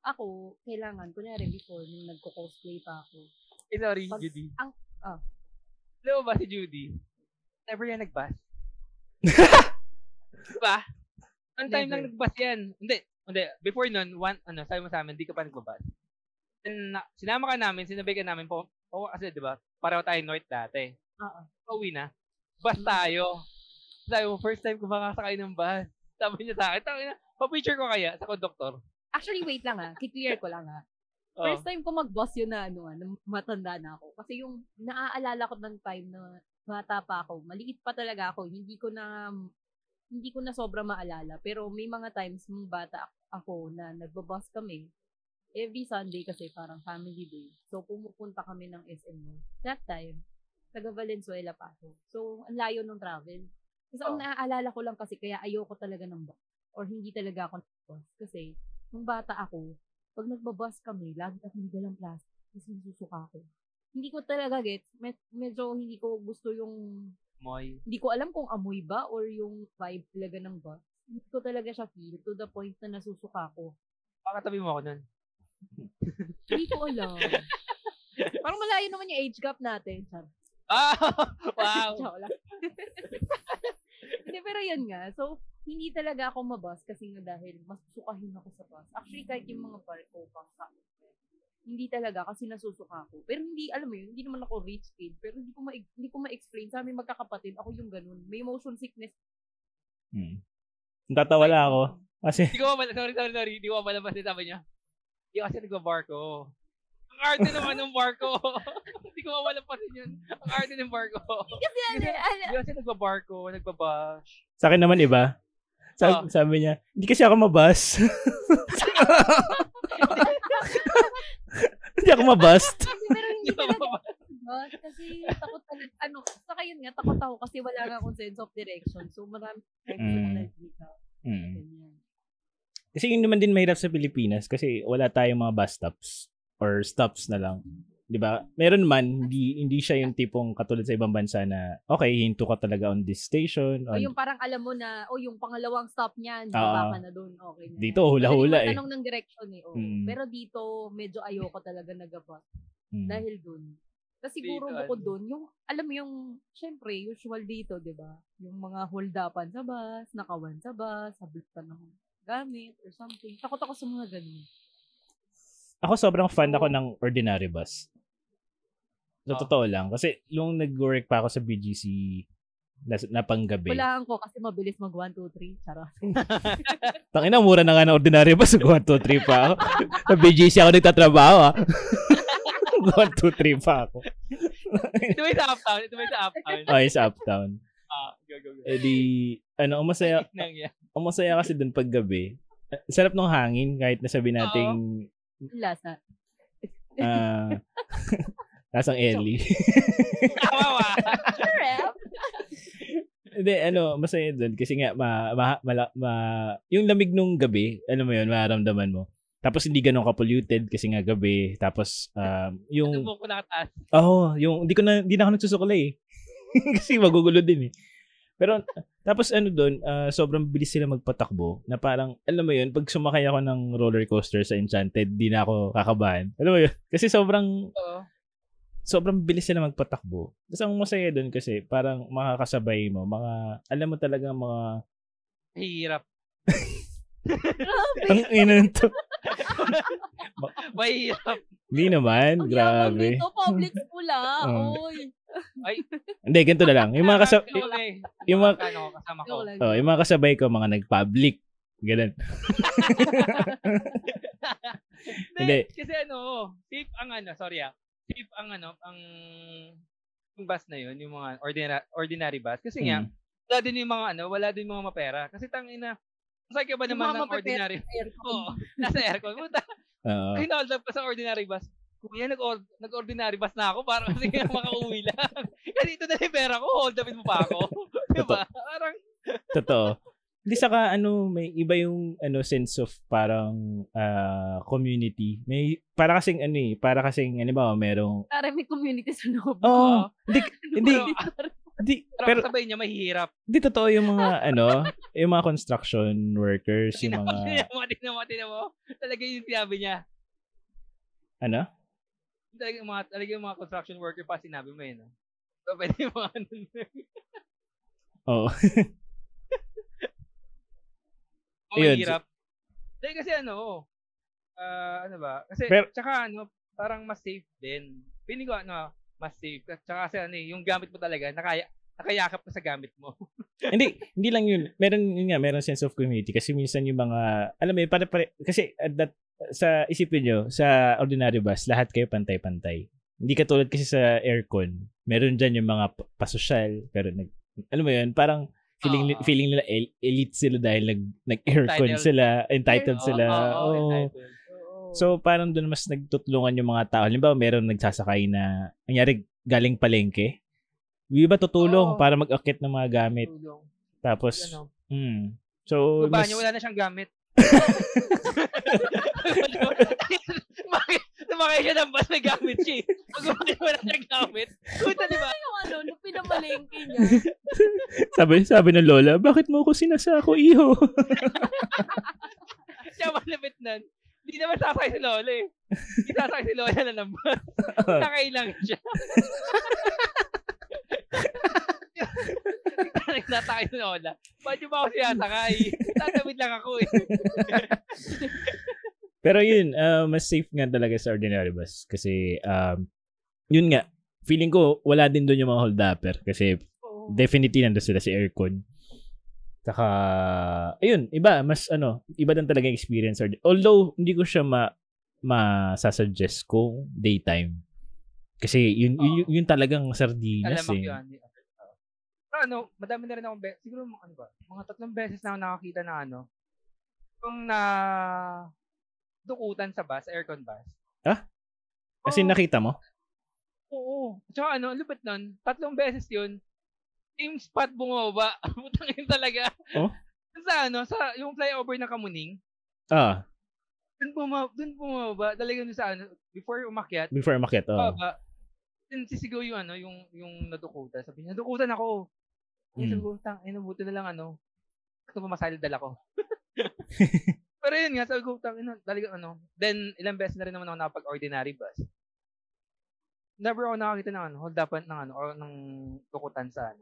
ako, kailangan, kunyari before, nung nagko-cosplay pa ako. Sorry, Judy. Alam mo ba si Judy? Never yan nag-bus. Diba? Ang time lang nag-bus yan. Hindi, before nun, sabi mo sa amin, hindi ka pa nagbabas. Sinama ka namin, sinabay ka namin, kasi diba, pareho tayo north dati. Pauwi na. Bus tayo. Sabi mo, first time ko makasakay ng bus. Sabi niya sa akin, pa-picture ko kaya sa conductor. Actually, wait lang kiclear ko lang First time ko mag-bus yun na, matanda na ako. Kasi yung naaalala ko ng time na bata pa ako, maliit pa talaga ako, hindi ko na sobra maalala. Pero may mga times nung bata ako na nagbabus kami. Every Sunday kasi parang family day. So, pumupunta kami ng SMO. That time, taga Valenzuela pa ako. So, ang layo ng travel. Kasi ang naaalala ko lang kasi kaya ayoko talaga ng bus. Or hindi talaga ako nagbabus. Kasi, nung bata ako, pag nagbabus kami, lagi ako nilalang plastic. Kasi nasusuka ako. Hindi ko talaga gets. Medyo hindi ko gusto yung amoy. Hindi ko alam kung amoy ba or yung vibe talaga ng bus. Hindi ko talaga siya feel to the point na nasusuka ko. Pakatabi mo ako nun. Hindi ko alam. Parang malayo naman yung age gap natin. Wow! Hindi, pero yun nga. So, hindi talaga ako mabus kasi nga dahil mas sukahin ako sa bus. Actually, kahit yung mga barko pang sa hindi talaga kasi nasusuka ako. Pero hindi, alam mo yun, hindi naman ako rich kid. Pero hindi ko ma-explain sa aming magkakapatid. Ako yung ganun. May motion sickness. Tatawala ako. Kasi Sorry. Hindi ko malabas din sabi niya. Hindi kasi nagbabarko. Ang arte naman ng barko. Hindi ko malabas din yun. Ang arte ng barko. Kasi hindi kasi nagbabarko. Nagbabash. Sa akin naman iba. Sabi niya, hindi kasi ako mabas. Hindi ako mabust. Pero hindi talaga kasi takot talaga. Saka yun nga, takot ako kasi wala nga akong sense of direction. So marami kasi yun naman din mahirap sa Pilipinas kasi wala tayong mga bus stops or stops na lang. Diba? Meron man, hindi siya yung tipong katulad sa ibang bansa na okay, hinto ka talaga on this station. Yung parang alam mo na, yung pangalawang stop niyan, baka na doon, okay na. Dito, hula-hula eh. Tanong ng direction eh. Pero dito, medyo ayoko talaga nag-abot. Dahil doon. Kasi siguro bukod doon, yung, alam mo yung, syempre, usual dito, diba? Yung mga hold-upan sa bus, nakawan sa bus, sablitan ng gamit or something. Takot ako sa mga ganun. Ako sobrang fan ako ng ordinary bus. So, totoo lang. Kasi nung nag-work pa ako sa BGC na panggabi. Walaan ko kasi mabilis mag 1, 2, 3. Charot. Tangina, mura na nga ng ordinary bus. 1, 2, 3 pa ako. Sa BGC ako nagtatrabaho. 1, 2, 3 pa ako. Ito may sa Uptown. Okay, sa Uptown. Go. Eh di, umasaya kasi dun paggabi. Sarap ng hangin kahit nasabi nating lasa. Lasang Ellie. Tawa. Hindi, masaya doon. Kasi nga, yung lamig nung gabi, alam mo yun, mararamdaman mo. Tapos hindi ganun ka-polluted kasi nga gabi. Tapos, yung ano mo ko nakataas? Yung, hindi na ako nagsusukla eh. Kasi magugulo din eh. Pero, tapos doon, sobrang bilis sila magpatakbo na parang, alam mo yun, pag sumakay ako ng roller coaster sa Enchanted, di na ako kakabahan. Alam mo yun? Kasi sobrang bilis sila magpatakbo. Tapos ang masaya doon kasi parang makakasabay mo, alam mo talaga mga hirap. Ang inan to. Mahirap. Hindi naman, grabe. Ang hirap dito, public school. Ay. Hindi, ganito na lang. Yung mga kasabay, yung mga kasabay ko, mga nag-public. Ganun. Hindi. Kasi safe ang safe ang ang bus na yun, yung mga ordinary bus. Kasi nga, wala din yung mga wala din mga mapera. Kasi tangina, saan ka ba naman ng ordinary? Oo, nasa aircon. Hinold up ka sa ordinary bus. Kuya, nag-ordinary bus na ako para kasi makauwi lang. Kasi ito na yung pera ko, hold upin mo pa ako. Diba? Parang... Totoo. Hindi, saka may iba yung sense of parang community. May para kasing para kasing ba merong may community sa loob. Oo. Hindi pero sabay niya mahihirap. Hindi totoo yung mga yung mga construction workers, yung mga Tingnan mo. Talaga yung sinabi niya. Ano? Talaga yung mga construction worker pa sinabi mo yun. So pwede mo Oo. Mahirap. Dahil kasi kasi pero, tsaka parang mas safe din. Feeling ko mas safe. Tsaka kasi yung gamit mo talaga, nakayakap ka sa gamit mo. Hindi lang yun. Meron sense of community. Kasi minsan yung mga, kasi sa isipin nyo, sa ordinary bus, lahat kayo pantay-pantay. Hindi katulad kasi sa aircon. Meron dyan yung mga pasosyal, pero parang, feeling nila elite sila dahil nag-aircon sila, entitled sila. So parang doon mas nagtutulungan yung mga tao. Halimbawa, meron nagsasakay na nangyari galing palengke. Di ba tutulong para mag-akit ng mga gamit? Tulong. Tapos So ba niya wala na siyang gamit. Tumakay siya ng bus, may gamit siya. Pag-umakay mo lang ng gamit. Kuta, diba? Nung pinamalengke niya. Sabi ng lola, bakit mo ako sinasako, iho? Siya malapit nun. Hindi naman sasakay si lola eh. Hindi sasakay si lola na ng bus. Sakay lang siya. Nagtatay si lola. Ba't yung ba ako sinasakay? Tatawid lang ako eh. Pero yun, mas safe nga talaga sa ordinary bus. Kasi, yun nga, feeling ko, wala din doon yung mga hold-upper. Kasi, definitely nandun sila sa aircon. Saka, ayun, iba, mas iba din talaga yung experience. Although, hindi ko siya masasuggest ko daytime. Kasi, yun talagang sardinas eh. Pero madami na rin akong beses. Siguro, mga 3 beses na ako nakakita na kung na... dukutan sa bus, aircon bus. Ah? Kasi nakita mo? Oo. Tsaka lupit nun, 3 beses yun, same spot bumaba. Butangin talaga. Oh? Sa sa yung flyover na Kamuning. Ah. Dun bumaba. Talaga nun sa before umakyat. Before umakyat, Baba. Dun sisigaw yung yung nadukutan. Sabi niya, nadukutan ako. Nadukutan, buti na lang kasi pumasali dala ko. Pero yun nga, sabi ko, talagang Then, ilang beses na rin naman ako nakapag-ordinary bus. Never ako nakakita ng hold up ng o ng tukutan sa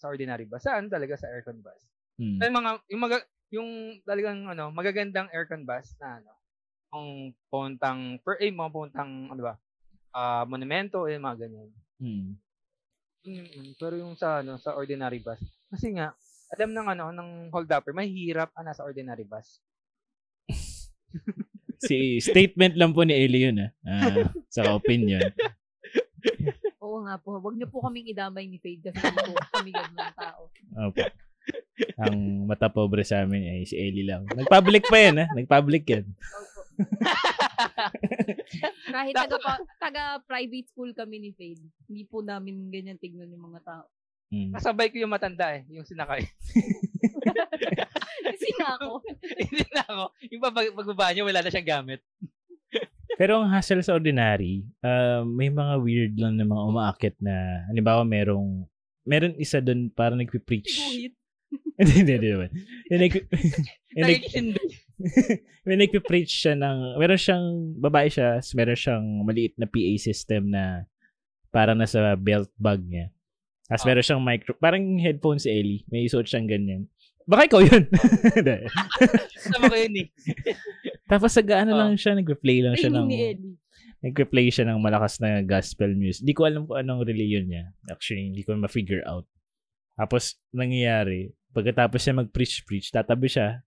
sa ordinary bus. Saan talaga sa aircon bus. Yung mga, yung talagang, magagandang aircon bus na, yung puntang, mga puntang, monumento, mga ganyan. Pero yung sa, sa ordinary bus, kasi nga, alam ng ng hold-upper, mahirap nasa ordinary bus. Si statement lang po ni Ellie yun, sa opinion. Oo nga po. Huwag niyo po kaming idamay ni Fade kasi po kami ganun tao. Okay. Ang matapobre sa amin ay si Ellie lang. Nag-public pa yan, Nag-public yan. Kahit taga-private school kami ni Fade, hindi po namin ganyan tignan yung mga tao. Kasabay ko yung matanda yung sinakay. Sinako. Yung pagbaba niya, wala na siyang gamit. Pero ang hassle sa ordinary, may mga weird lang na mga umaakit na, halimbawa meron isa doon para nagpipreach. Hindi naman. May nagpipreach siya meron siyang, babae siya, meron siyang maliit na PA system na para nasa belt bag niya. Tapos meron siyang micro, parang headphone si Ellie. May isuot siyang ganyan. Baka ikaw yun. Sama ko yun eh. Tapos sagaan lang siya, nag-play lang siya ng... nagpa-play siya ng malakas na gospel music. Hindi ko alam kung anong religion niya. Actually, hindi ko ma-figure out. Tapos, nangyayari, pagkatapos siya mag-preach, tatabi siya,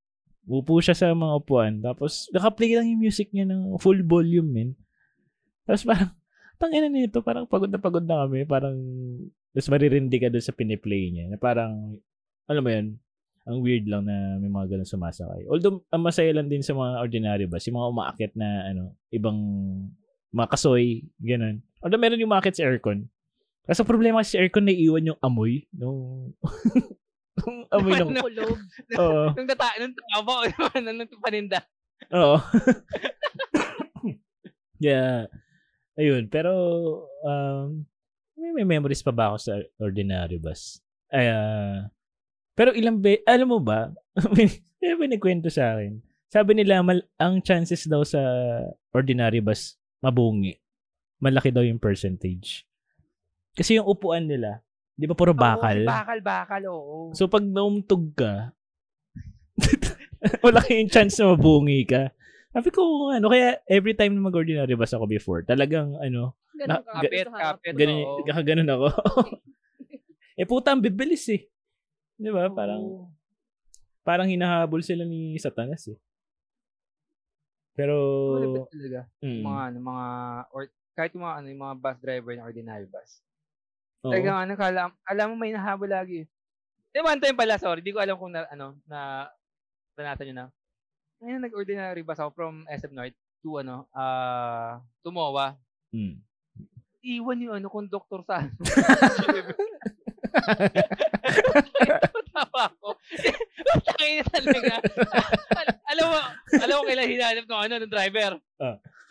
upo siya sa mga upuan, tapos naka-play lang yung music niya ng full volume, man. Tapos parang, tangina nito, parang pagod na kami, parang, tapos maririndi ka doon sa piniplay niya, na parang, alam mo yun, ang weird lang na may mga ganun sumasakay. Although, ang masaya lang din sa mga ordinary bus, yung mga umaakit na, ibang, mga kasoy, ganun. Although, meron yung umaakit sa aircon. Kasi problema sa aircon, naiiwan yung amoy. No. Yung amoy ng kulob. Nung paninda. Oo. Yeah. Ayun. Pero, may memories pa ba ako sa ordinary bus? Ay, pero ilang beses, alam mo ba, may binikwento sa akin. Sabi nila, ang chances daw sa ordinary bus, mabungi. Malaki daw yung percentage. Kasi yung upuan nila, di ba puro bakal? Oo, bakal, oo. So, pag naumtog ka, wala kayong chance na mabungi ka. Sabi ko, kaya every time na mag-ordinary bus ako before, talagang, kapit. Ganun ako. Eh, puta, ang bibilis eh. Di ba? Parang hinahabol sila ni Satanas eh. Pero yung mga bus driver ng ordinary bus. Talagang alam mo may hinahabol lagi. Eh one time pala, sorry, di ko alam kung tanatan niyo na. Ayun, nag-ordinary bus ako from SM North to to Moa. Mm. Iwan yung conductor sa. Tawa ko. Takinis talaga. Alam mo kailan hinanap ng ng driver.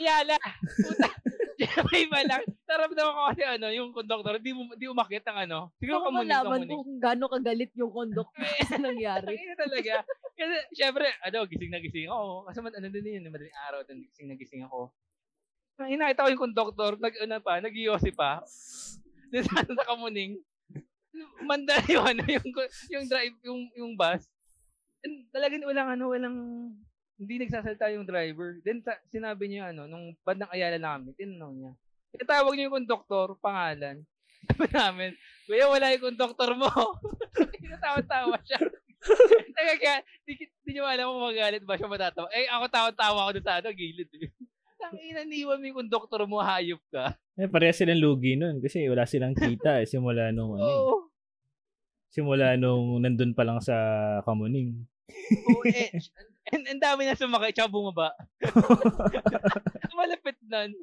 Yala. Puta. May balang. Naramdaman ko kasi yung conductor, di umakyat ng Siguro Kamuning. Malaman ko kung gaano kagalit yung conductor sa nangyari. Takinis talaga. Kasi syempre, gising na gising ako. Kasi madaling araw, gising na gising ako. Nakita ko yung conductor, nag-iossi pa. Sa Kamuning. Mandaluyong yung bus. And talagang walang hindi nagsasalita yung driver. Then sinabi niya nung bandang Ayala namin, tinanong niya. Itawag niyo yung conductor, pangalan. Sabi namin, "Kuya, wala yung conductor mo." Tawa-tawa siya. Kaya di niyo alam kung magalit ba siya, matatawa. Eh ako tawa-tawa ako doon sa gilid. Tangina, iniwan mo yung conductor mo, hayop ka. Eh, pareha silang lugi nun kasi wala silang kita simula nung simula nung nandun pa lang sa Kamuning. And dami na sumakay, tsaka bumaba. Malapit nun.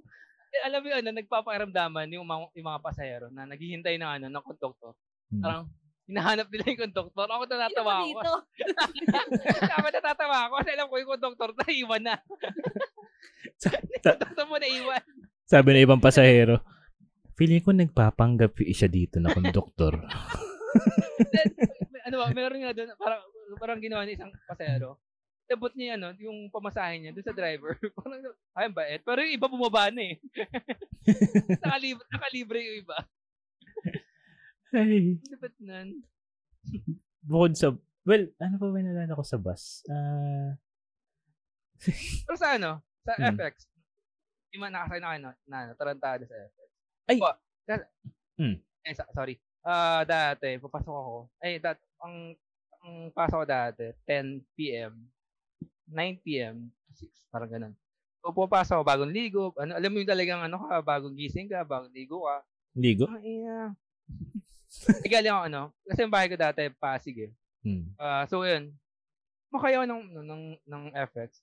Alam mo nagpapakiramdaman yung mga pasahero na naghihintay ng ng conductor. Parang, hinahanap nila yung conductor. Ako natatawa ako. Ako natatawa ako kasi alam ko yung conductor na iwan na. Conductor mo na iwan. Sabi ng ibang pasahero, feeling ko nagpapanggap yung isa dito na conductor. Meron nga doon, parang ginawa niya isang pasahero. Tabot niya yung pamasahin niya doon sa driver. Parang, ayun ba, Ed? Pero yung iba bumaba na eh. Nakalibre yung iba. Ay. Dapat nun. Bukod sa, ano pa may nalala ko sa bus? Pero sa sa FX. Yung mga nakasakay na kayo tarantado sa FX. Ay! Sorry. Dati, papasok ako. Ang pasok ko dati, 10 p.m. 9 p.m. 6, parang ganun. So, papasok ako bagong ligo. Alam mo yung talagang bagong gising ka, bagong ligo ka. Ligo? Yeah. Galing ako, kasi yung bahay ko dati, Pasig eh. So, yun. Makayaw ng FX.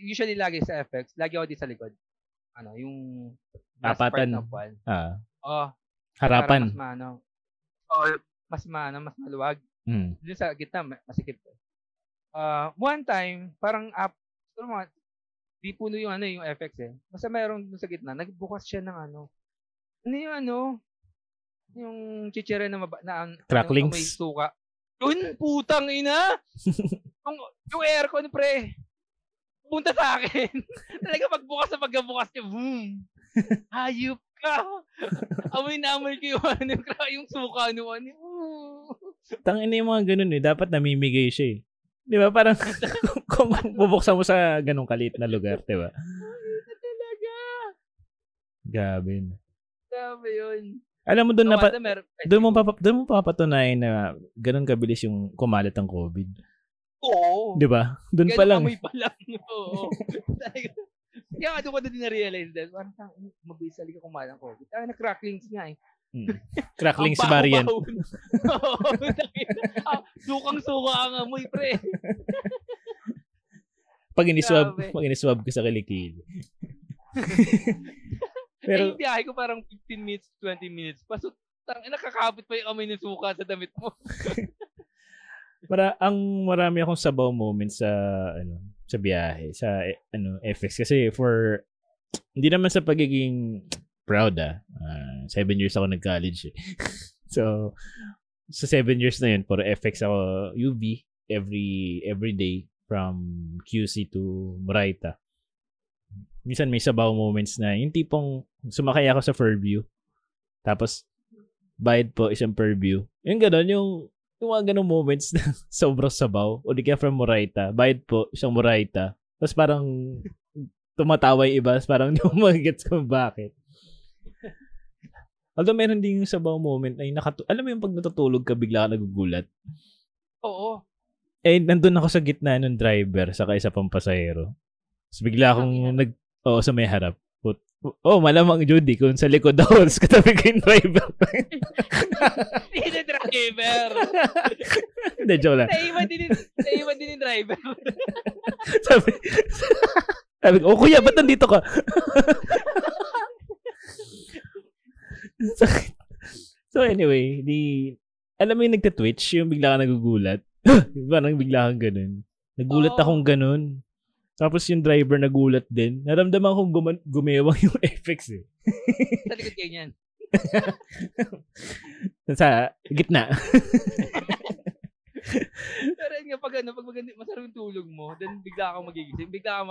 Usually lagi sa FX, lagi ako di sa likod. Yung tapatan. Harapan. Mas maluwag. Doon sa gitna, masikip. One time, parang di puno yung yung FX eh. Basta mayroon doon sa gitna, nagbukas siya ng yung chichire na cracklings. May suka. Yun, putang ina! Yung aircon, pre! Punta sa akin. Talaga pagbukas niya, boom! Hayop ka! Amoy na amoy ko yung suka Tangin na yung mga ganun eh. Dapat namimigay siya eh. Di ba? Parang kung bubuksan mo sa ganung kaliit na lugar, di ba? Talaga! Gabi. Grabe yun. Alam mo, doon na doon mo papatunay na ganun kabilis yung kumalat ang COVID. Oo. Di ba? Doon pa lang. Ganun amoy pa lang. Oo. Kaya doon ko din na-realize din. Parang mabilis talaga kumalat ang COVID. Kaya na-cracklings nga eh. Cracklings variant. Oo. Sukang-suka ang amoy, pre. Pag iniswab ko sa kilikili. Pero, yung biyahe ko parang 15 minutes, 20 minutes. Paso, nakakapit pa yung amoy ng suka sa damit mo. Para ang marami akong sabaw moments sa biyahe, sa FX. Kasi hindi naman sa pagiging proud 7 years ako nag-college. Eh. So, sa 7 years na yun, puro FX ako UV every day from QC to Moraita. Minsan may sabaw moments na yung tipong sumakay ako sa Fairview. Tapos, bayad po isang Fairview. Yung gano'n, yung mga gano'ng moments na sobrang sabaw. O di kaya from Moraita, bayad po isang Moraita. Tapos parang tumatawa yung iba. Parang di mo mag-gets kung bakit. Although meron din yung sabaw moment ay alam mo yung pag natutulog ka, bigla ka nagugulat. Oo. Eh, nandun ako sa gitna ng driver saka isa pang pasahero. Tapos bigla akong Oo, sa may harap. Malamang Judy, kung sa likod ako, sa katabi ko yung driver. Hindi driver. Hindi, joke lang. Naiwan din yung driver. Sabi ko, kuya, ba't nandito ka? So anyway, alam mo yung nagtatwitch, yung bigla ka nagugulat. Parang bigla kang ganun. Nagulat akong ganun. Tapos yung driver nagulat din. Naramdaman kong gumewang yung FX eh. Sa likod kayo niyan. Sa gitna. Pero yun nga, pag maganda, masarap yung tulog mo, then bigla kang magigising. Bigla kang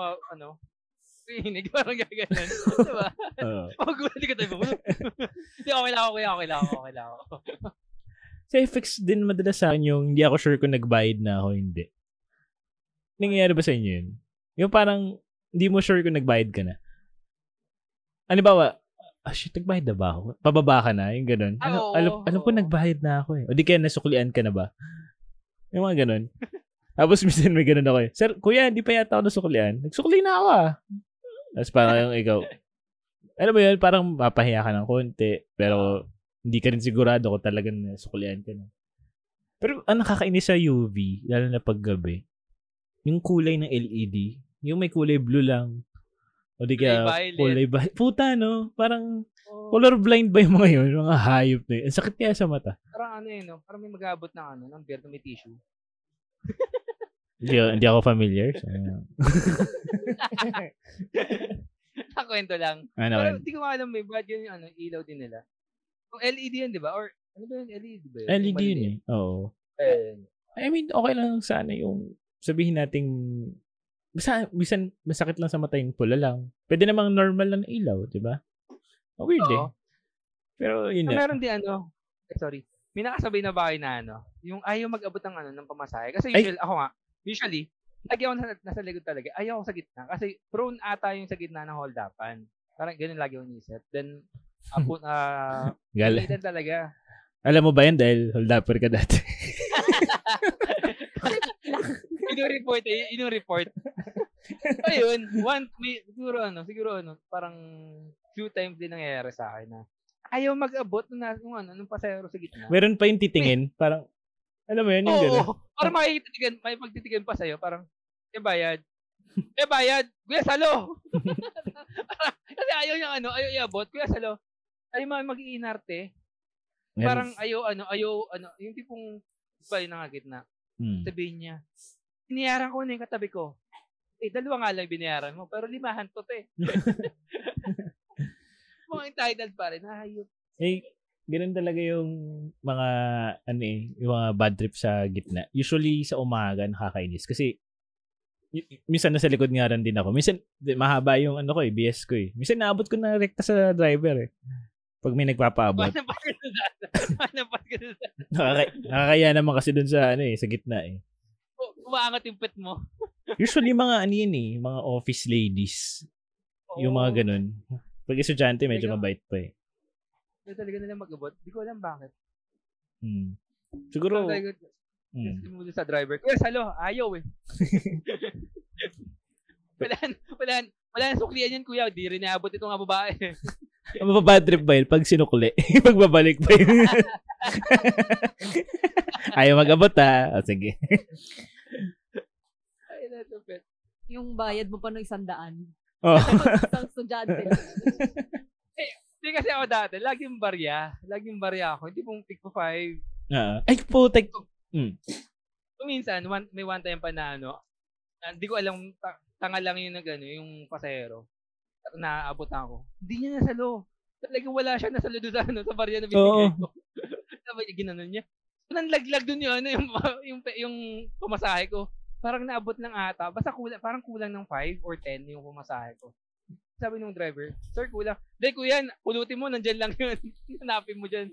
pinig, parang gaganan. Diba? Magulat ka tayo. Hindi, okay lang ako. Sa FX din madalas sa akin yung hindi ako sure kung nagbayad na ako hindi. Nangyayari ba sa inyo yun? Yung parang, hindi mo sure kung nagbayad ka na. Ano ba, nagbayad na ba ako? Pababa ka na, yung ganun. Alam ko, nagbayad na ako eh. O di kaya nasuklian ka na ba? Yung mga ganun. Tapos minsan may ganun ako eh. Sir, kuya, hindi pa yata ako nasuklian. Nagsukli na ako ah. Tapos parang yung ikaw. Alam mo yun, parang mapahiya ka ng konti. Pero, hindi ka rin sigurado kung talagang nasuklian ka na. Pero, nakakainis sa UV, lalo na paggabi. Yung kulay ng LED, yung may kulay blue lang. O di kaya kulay violet. Puta, no? Parang colorblind ba yung mga yun? Yung mga hayop na yun. Ang sakit niya sa mata. Parang no? Parang may mag-abot ng ng beer na may tissue. Hindi ako familiar. So, nakwento lang. Pero hindi ko alam, may bad yun yung ilaw din nila. Kung LED yun, di ba? Or ano ba yun? LED ba yun? LED yun eh. Oo. I mean, okay lang sana yung sabihin nating bisan masakit lang sa mata yung pula lang. Pwede namang normal lang ilaw, di ba? Weird eh. Pero yun na. Meron din May nakasabay na bahay na yung ayaw mag-abot ng ng pamasahe. Kasi usually, lagi ako nasa likod talaga. Ayaw ako sa gitna. Kasi prone ata yung sa gitna ng hold-upan. Parang ganun lagi akong inisip. Then, galitan talaga. Alam mo ba yan dahil hold-upper ka dati? Ino-report. Ayun, siguro, parang few times din nangyayari sa akin na ayaw mag-abot nung pasayro sa gitna. Meron pa yung titingin, parang, alam mo yun, yung gano'n. Oo, parang may pagtitigan pa sa'yo, parang, bayad, kuya salo! Kasi ayaw yung ayaw iabot, kuya salo. Ayaw mag-iinarte. Parang ayaw, yung tipong, bayo na nga gitna. Sabihin niya, binayaran ko na yung katabi ko. Dalawa nga lang binayaran mo, pero limahan to eh. Mga entitled pa rin, hayop. Ganun talaga yung mga, yung mga bad trip sa gitna. Usually sa umaga, nakakainis. Kasi, minsan nasa likod nga rin din ako. Minsan, mahaba yung BS ko eh. Minsan, naabot ko na rekta sa driver eh. Pag may nagpapaabot. Paano pa ka sa nakakaya naman kasi dun sa sa gitna eh. Umaangat yung pet mo. Usually mga mga office ladies. Yung mga ganun. Pag estudyante, medyo mabait pa eh. Hindi talaga nila mag-abot. Hindi ko alam bakit. Hmm. Siguro... Muna sa driver. Yes, hello. Ayaw eh. Wala na suklian yan, kuya. Di rin naabot itong babae. Ang mababad trip ba yun? Pag sinukli, magbabalik ba yun? Ayaw mag-abot ha. O, sige. Ay, natupit. Yung bayad mo pa ng 100. Oh. Isang estudyante. Hindi kasi ako dati. Laging barya ako. Hindi pong pick po 5. Ay, po, take... Minsan, may one time pa na ano, hindi ko alam, tanga lang yun na gano'n, yung pasahero. At naaabot ako. Hindi niya nasalo. Talagang wala siya nasalo doon sa, ano, sa barya na binigay ko. Sabi niya, ginanon niya. Nanlaglag doon yun, ano, yung pumasahe ko. Parang naabot lang ata. Basta parang kulang ng 5 or 10 yung pumasahe ko. Sabi nung driver, sir, kulang. Dahil kuya, pulutin mo, nandyan lang yun. Hanapin mo dyan.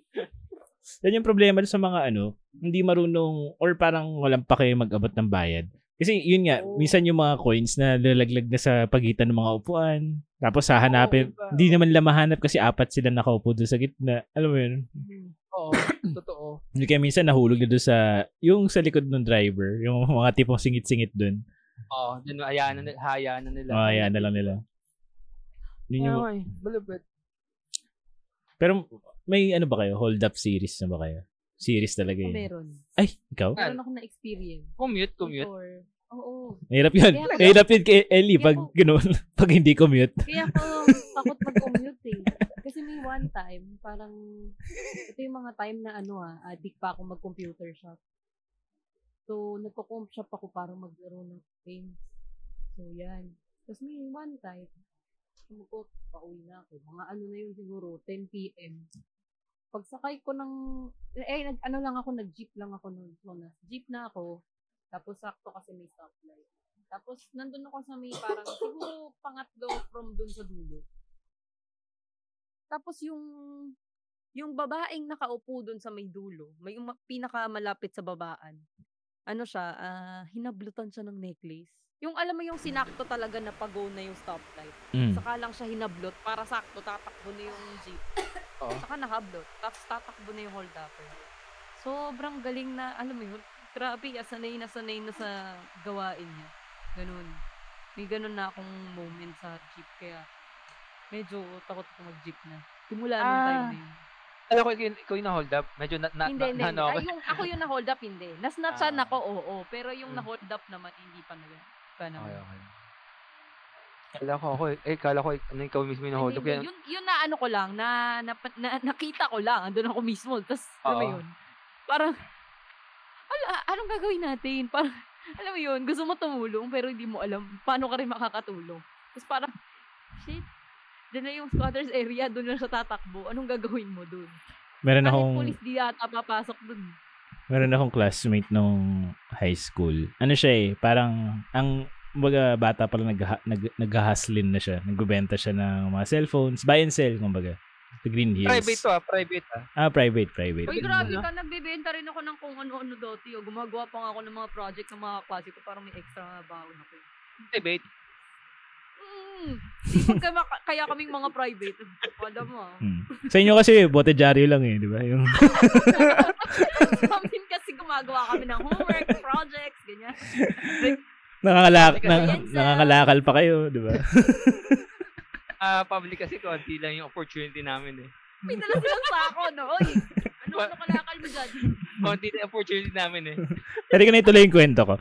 Yan yung problema sa mga ano, hindi marunong or parang walang pa kayo mag-abot ng bayad. Kasi yun nga, minsan yung mga coins na lalaglag na sa pagitan ng mga upuan. Tapos hahanapin, hindi naman nila mahanap kasi apat sila nakaupo doon sa gitna. Alam mo yun? Oo, totoo. Kaya minsan nahulog na doon sa, yung sa likod ng driver, yung mga tipong singit-singit doon. Oo, doon hayaan na nila. Oo, hayaan na lang nila. Ay, malupit. Pero, may ano ba kayo? Hold up series na ba kayo? Series talaga yun. Meron. Ay, ikaw? Meron akong na-experience. Commute. Before. Oo. Nahirap yun kay Ellie pag, pag hindi commute. Kaya ako takot mag-commute eh. Kasi may one time, parang, ito yung mga time na addict pa ako mag-computer shop. So, nagko-comp shop ako para magkaroon ng things. So, yan. Tapos may one time, pauwi na ako. Mga na yun siguro, 10 p.m. Pagsakay ko ng, nag-jeep lang ako noon. So, jeep na ako, tapos sakto kasi may stoplight. Tapos, nandun ako sa may parang, siguro pangatlo from dun sa dulo. Tapos, yung babaeng nakaupo dun sa may dulo, may yung pinakamalapit sa babaan, hinablutan siya ng necklace. Yung alam mo yung sinakto talaga na pag-go na yung stoplight. Saka lang siya hinablot para sakto tatakbo na yung jeep. Saka nahablot. Tapos tatakbo na yung hold-upper. Sobrang galing na, alam mo yun, grabe, sanay na sa gawain niya. Ganun. May ganun na akong moment sa jeep. Kaya medyo takot ako mag-jeep na. Simula nung time na yun. Alam ko, ikaw yung na-hold up? Medyo na-hold up? Ako yung na-hold up, hindi. Nasnatchan ako, oo. Pero yung na-hold up naman, hindi pa naman. Okay. Kala ko, ikaw mismo yung na-hold up. Yun na ano ko lang, nakita ko lang, andun ako mismo, tapos, alam mo yun, parang, anong gagawin natin? Parang, alam mo yun, gusto mo tumulong, pero hindi mo alam, paano ka rin makakatulong? Tapos parang, shit, dyan na yung squatters area, doon lang siya tatakbo, anong gagawin mo doon? Police di yata papasok doon. Meron akong classmate nung high school. Ano siya eh, parang ang mga bata pala nag-hustlin na siya. Nagbebenta siya ng mga cellphones, buy and sell kumbaga. The Green Hills. Private to. Private. Uy, grabe ka, nagbebenta rin ako ng kung ano-ano dati. Gumagawa pa nga ako ng mga project ng mga klase ko para may extra baon ako. Private. Kaya kaming mga private. Wala mo. Sa inyo kasi, botejaryo lang eh, di ba? Kamin kasi gumagawa kami ng homework, projects, ganyan. Nakakalakal pa kayo, di ba? Public kasi konti lang yung opportunity namin eh. Pinala silang sako, no? Oy, ano kalakal mo dyan? Konti na opportunity namin eh. Pwede ko na ituloy yung kwento ko.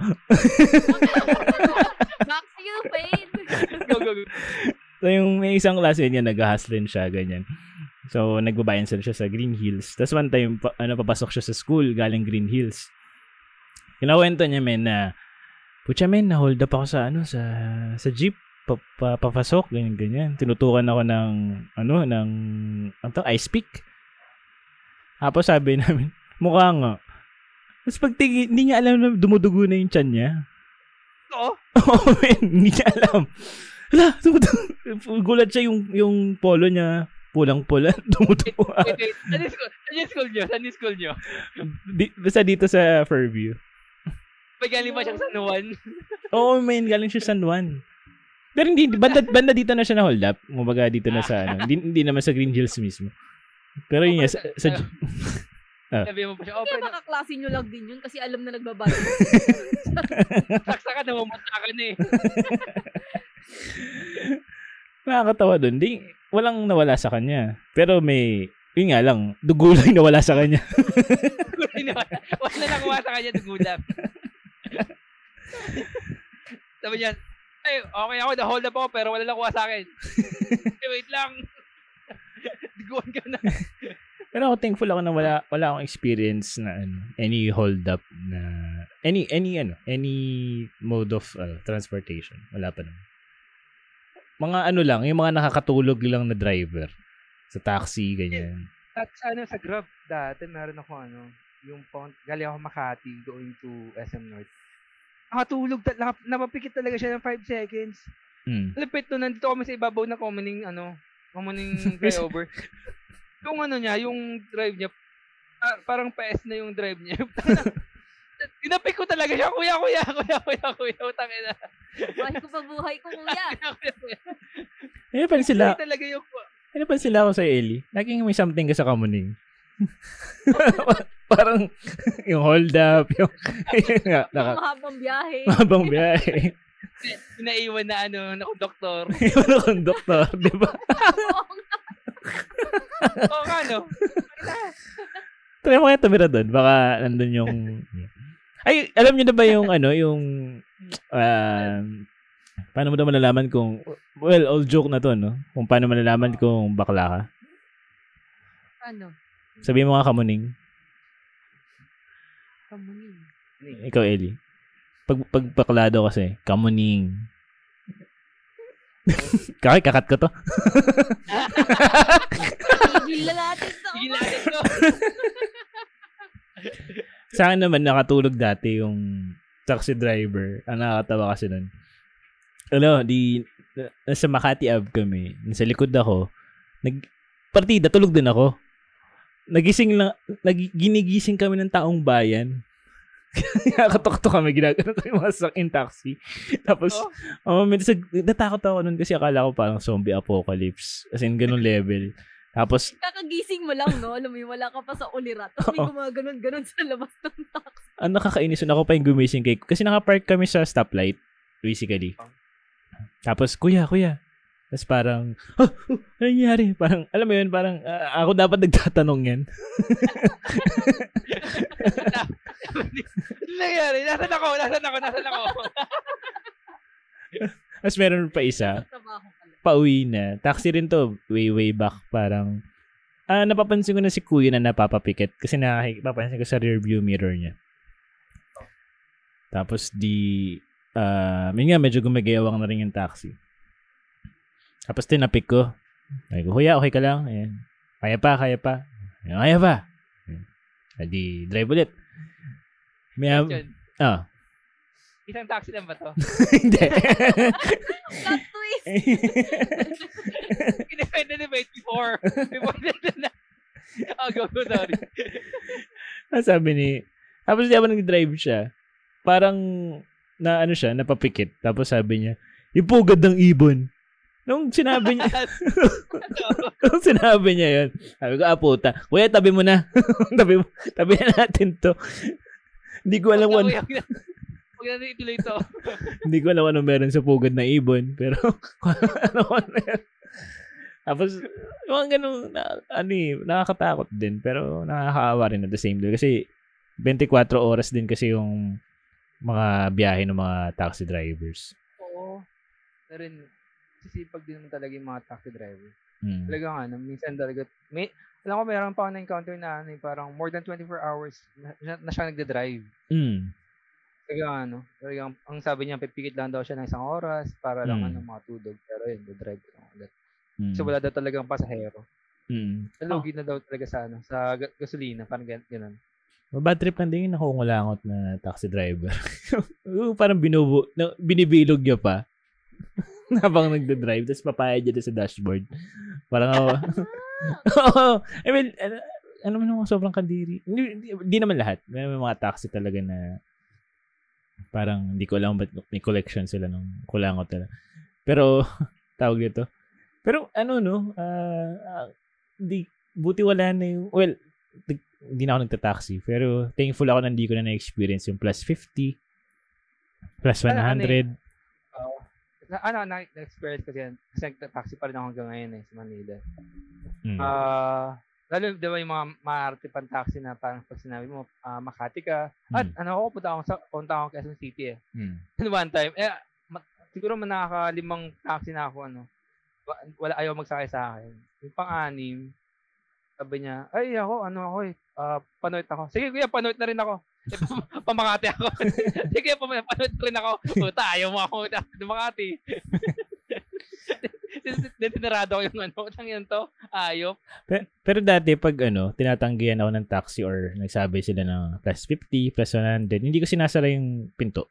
Back to you, babe. Go. So, yung may isang klase niya, nag-hustlin siya, ganyan. So, nagbabayan sila siya sa Green Hills. Tapos, one time, papasok siya sa school, galing Green Hills. Kinawento niya, men, na, pucha, men, na-hold up ako sa jeep, papasok, ganyan. Tinutukan ako ng ice pick. Tapos, sabi namin, mukha nga. Tapos, pagtingin, hindi niya alam na dumudugo na yung tiyan niya. Oo, men, hindi niya alam. Hala, gulat siya yung polo niya, pulang-pula, tumutupo. Wait. Saan yung school niyo? Basta dito sa Fairview. Galing ba siyang San Juan? Oo, galing siya San Juan. Pero hindi, banda dito na siya na-hold up. Kumbaga dito na sa, ano, hindi naman sa Green Hills mismo. Pero yun, okay, sa sabi mo pa siya, okay, makaklase nyo lang din yun kasi alam na nagbabasa. Saksakan na mamuntakan eh. Nakakatawa dun. Di, walang nawala sa kanya. Pero may, yun nga lang, dugulay nawala sa kanya. Dugulay nawala. Wala na kuha sa kanya, dugulap. Sabi niya, ay, okay ako, na-hold up ako, pero wala na kuha sa akin. Ay, wait lang. Duguan ka na. Pero ako thankful ako na wala akong experience na ano, any hold up na any mode of transportation. Wala pa naman. Mga ano lang, yung mga nakakatulog lang na driver sa taxi ganyan. At sa Grab dati meron ako ano, yung galing ako Makati going to SM North. Nakatulog napapikit talaga siya ng 5 seconds. Lipit no, nandito kami sa ibabaw ng Kamuning ano, Kamuning flyover. Yung ano niya, yung drive niya, parang PS na yung drive niya. Tinapik ko talaga siya, kuya, utangin na. Buhay ko pa, buhay ko, kuya. Ano pa sila? Ano pa sila ako sa Ellie? Laging may something ka sa Kamuning. Parang yung hold up, yung mahabang biyahe. Pinaiwan na ano, na-conductor. Di ba? Oo nga, no? Try mo kaya tumira doon. Baka nandun yung... Ay, alam nyo na ba yung ano, yung... paano mo na malalaman kung... Well, all joke na to, no? Kung paano malalaman kung bakla ka? Ano? Sabihin mo nga, Kamuning. Kamuning. Ikaw, Ellie. Pag bakla daw kasi, Kamuning. Kaya kakat ko to. Gila natin to. Sa akin naman, nakatulog dati yung taxi driver. Ang nakakatawa kasi nun. Ano, nasa Makati Ave kami. Nasa likod ako. Partida, tulog din ako. Ginigising kami ng taong bayan. Nakakatok-tok kami, ginagano ko yung mga sakin taxi. Tapos, natakot ako nun kasi akala ko parang zombie apocalypse. As in, ganun level. Tapos, kakagising mo lang, no? Alam mo, wala ka pa sa ulirat. Tapos may gumaganon-ganon sa labas ng taxi. Ang nakakainis, ako pa yung gumising kay... Kasi nakapark kami sa stoplight, basically. Tapos, kuya. Tapos parang, ano nangyari? Parang, alam mo yun, parang, ako dapat nagtatanong yan. Nangyari, nasan ako. Tapos meron pa isa. Pauwi na. Taxi rin to. Way back. Parang, napapansin ko na si kuya na napapapikit. Kasi napapansin ko sa rearview mirror niya. Tapos medyo gumagayawang na rin yung taxi. Tapos tinapik ko. Ay ko, kuya, okay ka lang? Ayan. Kaya pa. Adi, drive ulit. Isang taxi lang ba to? Hindi. Plot twist! Kinipend before. Go, sorry. Sabi ni... Tapos diyan ba nag-drive siya? Parang, napapikit. Tapos sabi niya, ipugad ng ibon. Nung sinabi niya yun, sabi ko, puta. Kuya, tabi mo na. tabi na natin to. Hindi ko alam kung... Huwag natin ituloy ito. Hindi ko alam ano meron sa pugad na ibon. Pero, ano meron. Tapos, yung ganun, nakakatakot din. Pero, nakakaawa rin at the same day. Kasi, 24 oras din kasi yung mga biyahe ng mga taxi drivers. Oo. Pero, sisipag din naman talaga yung mga taxi driver. Talaga nga, minsan talaga, alam ko, meron pa ako na-encounter na, parang more than 24 hours na siya nagda-drive. Talagang, ang sabi niya, pipikit lang daw siya ng isang oras para lang matulog. Pero yun, drive ko lang ulit. So, wala daw talagang pasahero. Nalugi na daw talaga sa gasolina. Parang gano'n. Bad trip lang din yung nakungulangot na taxi driver. Parang binibilog niya pa. Habang nagda-drive. Tapos papayad niya sa dashboard. Parang ako. I mean, ano man naman sobrang kadiri. Hindi naman lahat. May mga taxi talaga na parang hindi ko alam ba't may collection sila nung kulangot talaga. Pero, tawag dito. Pero, ano, no? Buti wala na yung, well, hindi na ako nagtataxi. Pero, thankful ako na hindi ko na na-experience yung plus 50, plus 100. Na-experience ko yan. Kasi nagtataxi pa rin ako hanggang ngayon eh, sa Manila. Lalo, diba yung mga maarte pang taxi na parang pag sinabi mo, Makati ka. At punta akong Quezon City eh. One time, siguro nakakalimang taxi na ako, ano. Wala, ayaw magsakay sa akin. Yung pang-anim, sabi niya, ay ako, panoit ako. Sige kuya, panoit na rin ako. Pamakati ako. Sige kuya, panoit na rin ako. Puta, ayaw mo ako na Makati. Detenerado ko yung to, ayop. Pero dati pag tinatanggihan ako ng taxi or nagsabi sila ng plus 50, plus 100, hindi ko sinasara yung pinto.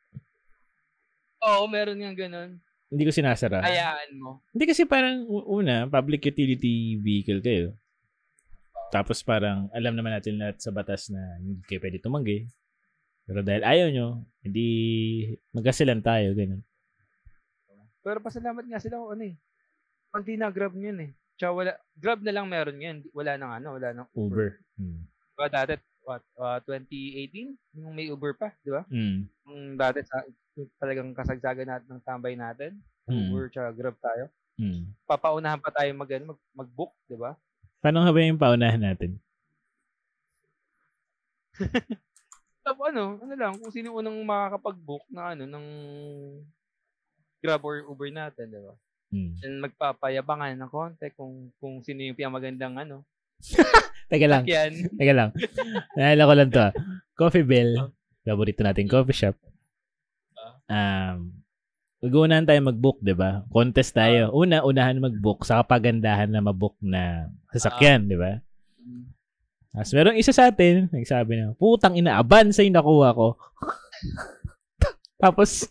Oo, meron nga ganun. Hindi ko sinasara. Hayaan mo. Hindi kasi parang una, public utility vehicle kayo. Tapos parang alam naman natin lahat sa batas na hindi kayo pwede tumanggi. Pero dahil ayaw nyo, hindi magkasilan tayo, ganun. Pero pasalamat nga sila kung pag di na-grab nyo yun eh. Tsaka wala, grab na lang meron yun. Wala nang Uber. Diba dati, 2018? Yung may Uber pa, di ba? Yung dati, talagang kasagsagan natin ng tambay natin. Uber, tsaka grab tayo. Papaunahan pa tayo mag-book, di ba? Paano ba yung paunahan natin? Kung sino unang makakapag-book na ng Grab or Uber natin, di ba? And magpapayabangan ng konti kung sino yung pinakamagandang Teka lang. Naalala ko lang to. Coffee Bell. Favorito natin coffee shop. Mag-unahan tayo mag-book, di ba? Contest tayo. Unahan mag-book. Saka pagandahan na mag-book na sasakyan, di ba? As merong isa sa atin, nagsabi na, putang ina, Avanza yung nakuha ko. Tapos,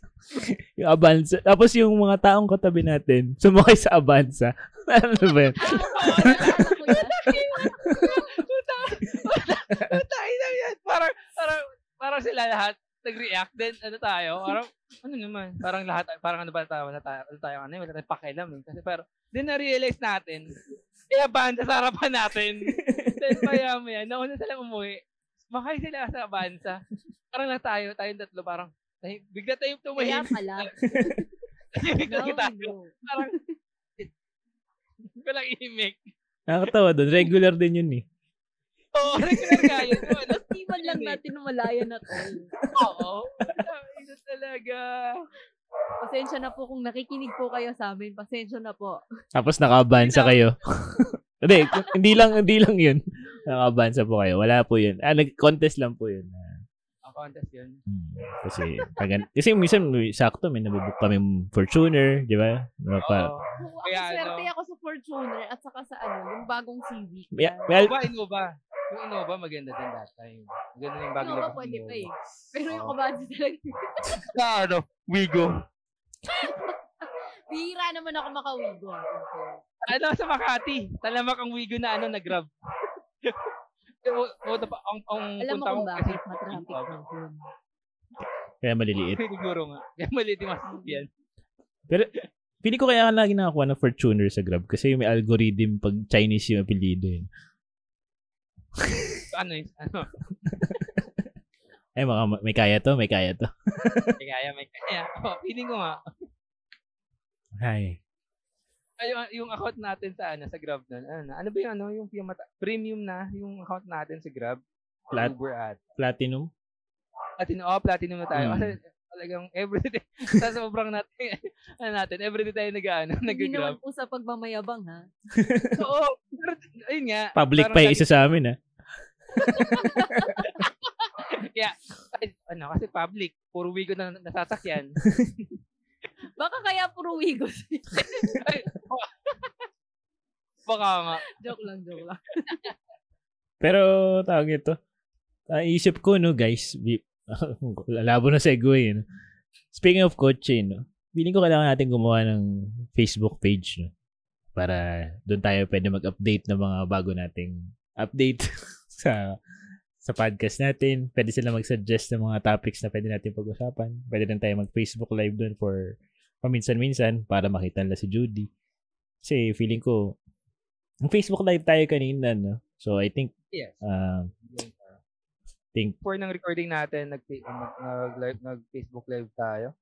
yung Avanza. Tapos yung mga taong katabi natin, sumakay sa Avanza. Ano ba yun? Parang sila lahat nag-react din. Wala tayong pakialam. Kasi parang, din na-realize natin, yung Avanza sa harapan natin. Then maya, nauna silang umuwi. Sumakay sila sa Avanza. Parang lang tayong tatlo, parang, bigla tayong tumahimik. Kaya pala. Parang, walang imik. Nakakatawa doon. Regular din yun eh. Oo, regular nga yun. Hindi man lang natin namalayan at all. Oo. Ito talaga. Pasensya na po kung nakikinig po kayo sa amin. Pasensya na po. Tapos naka-abansa kayo. Hindi lang yun. Naka-abansa po kayo. Wala po yun. Nag-contest lang po yun. Contest yun. Kasi minsan sakto may nabubook kami Fortuner, di ba? Swerte ako sa Fortuner at saka sa yung bagong Civic. Yung Innova maganda din that time. Maganda yung bagong Innova. Pwede pa eh. Pero yung kabahan talaga. Wigo. Bihira naman ako maka-wigo. Sa Makati. Talamak ang wigo na nag-grab. Alam mo kung bakit matraffic ng phone. Kaya maliliit. Siguro nga. Kaya maliliit yung masasakyan. Pero, pili ko kaya lagi nakakuha ng Fortuner sa Grab kasi may algorithm pag Chinese yung apelido yun. Ano? Ay, may kaya to. may kaya. Pili ko nga. Hi. Yung account natin sa sa Grab doon. Ano ba 'yung yung premium na yung account natin sa Grab? Uber at Platinum. Platinum na tayo. Kasi talagang everyday sa sobrang natin. Everyday tayo nag-Grab. Hindi naman po sa pagmamayabang ha. Oo. Ayun nga. Public pa isa sa amin ha. Kaya kasi public, puro wigo na nasasakyan. Baka kaya puro wigo. Baka nga. Joke lang. Pero, tawag ito. Naisip ko, guys. Labo na segue. Speaking of kotse, feeling ko kailangan natin gumawa ng Facebook page. Para doon tayo pwede mag-update ng mga bago nating update sa podcast natin. Pwede sila mag-suggest ng mga topics na pwede natin pag-usapan. Pwede lang tayo mag-Facebook live doon for paminsan-minsan para makita nila si Judy. Kasi feeling ko, ang Facebook live tayo kanina, no? So I think, yes. Before ng recording natin, nag-Facebook live tayo.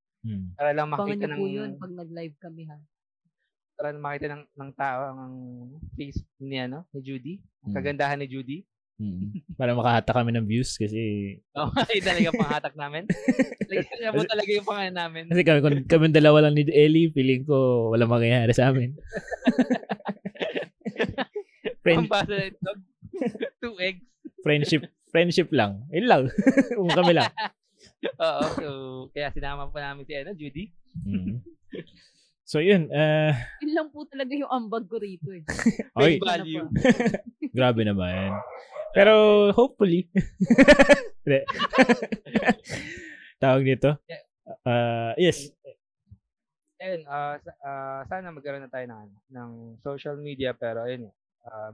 Para lang makita ng... Paano po yun pag nag-live kami, ha? Para lang makita ng tao ang face niya, no? Ni Judy. Ang kagandahan ni Judy. Para makahatak kami ng views kasi... Oo, kasi talaga panghatak namin. Lagyan mo talaga yung pangalan namin. Kasi kami dalawa lang ni Ellie, feeling ko walang mangyayari sa amin. Pambasa dog. Two eggs. Friendship lang. Yun lang. Kami lang. Oo, so kaya sinama po namin si Judy. So yun. Yun lang po talaga yung ambag ko rito eh. Okay. Value. Grabe naman. Pero hopefully. Tawag dito. Yes. Ayun, sana magkaroon na tayo ng social media pero ayun.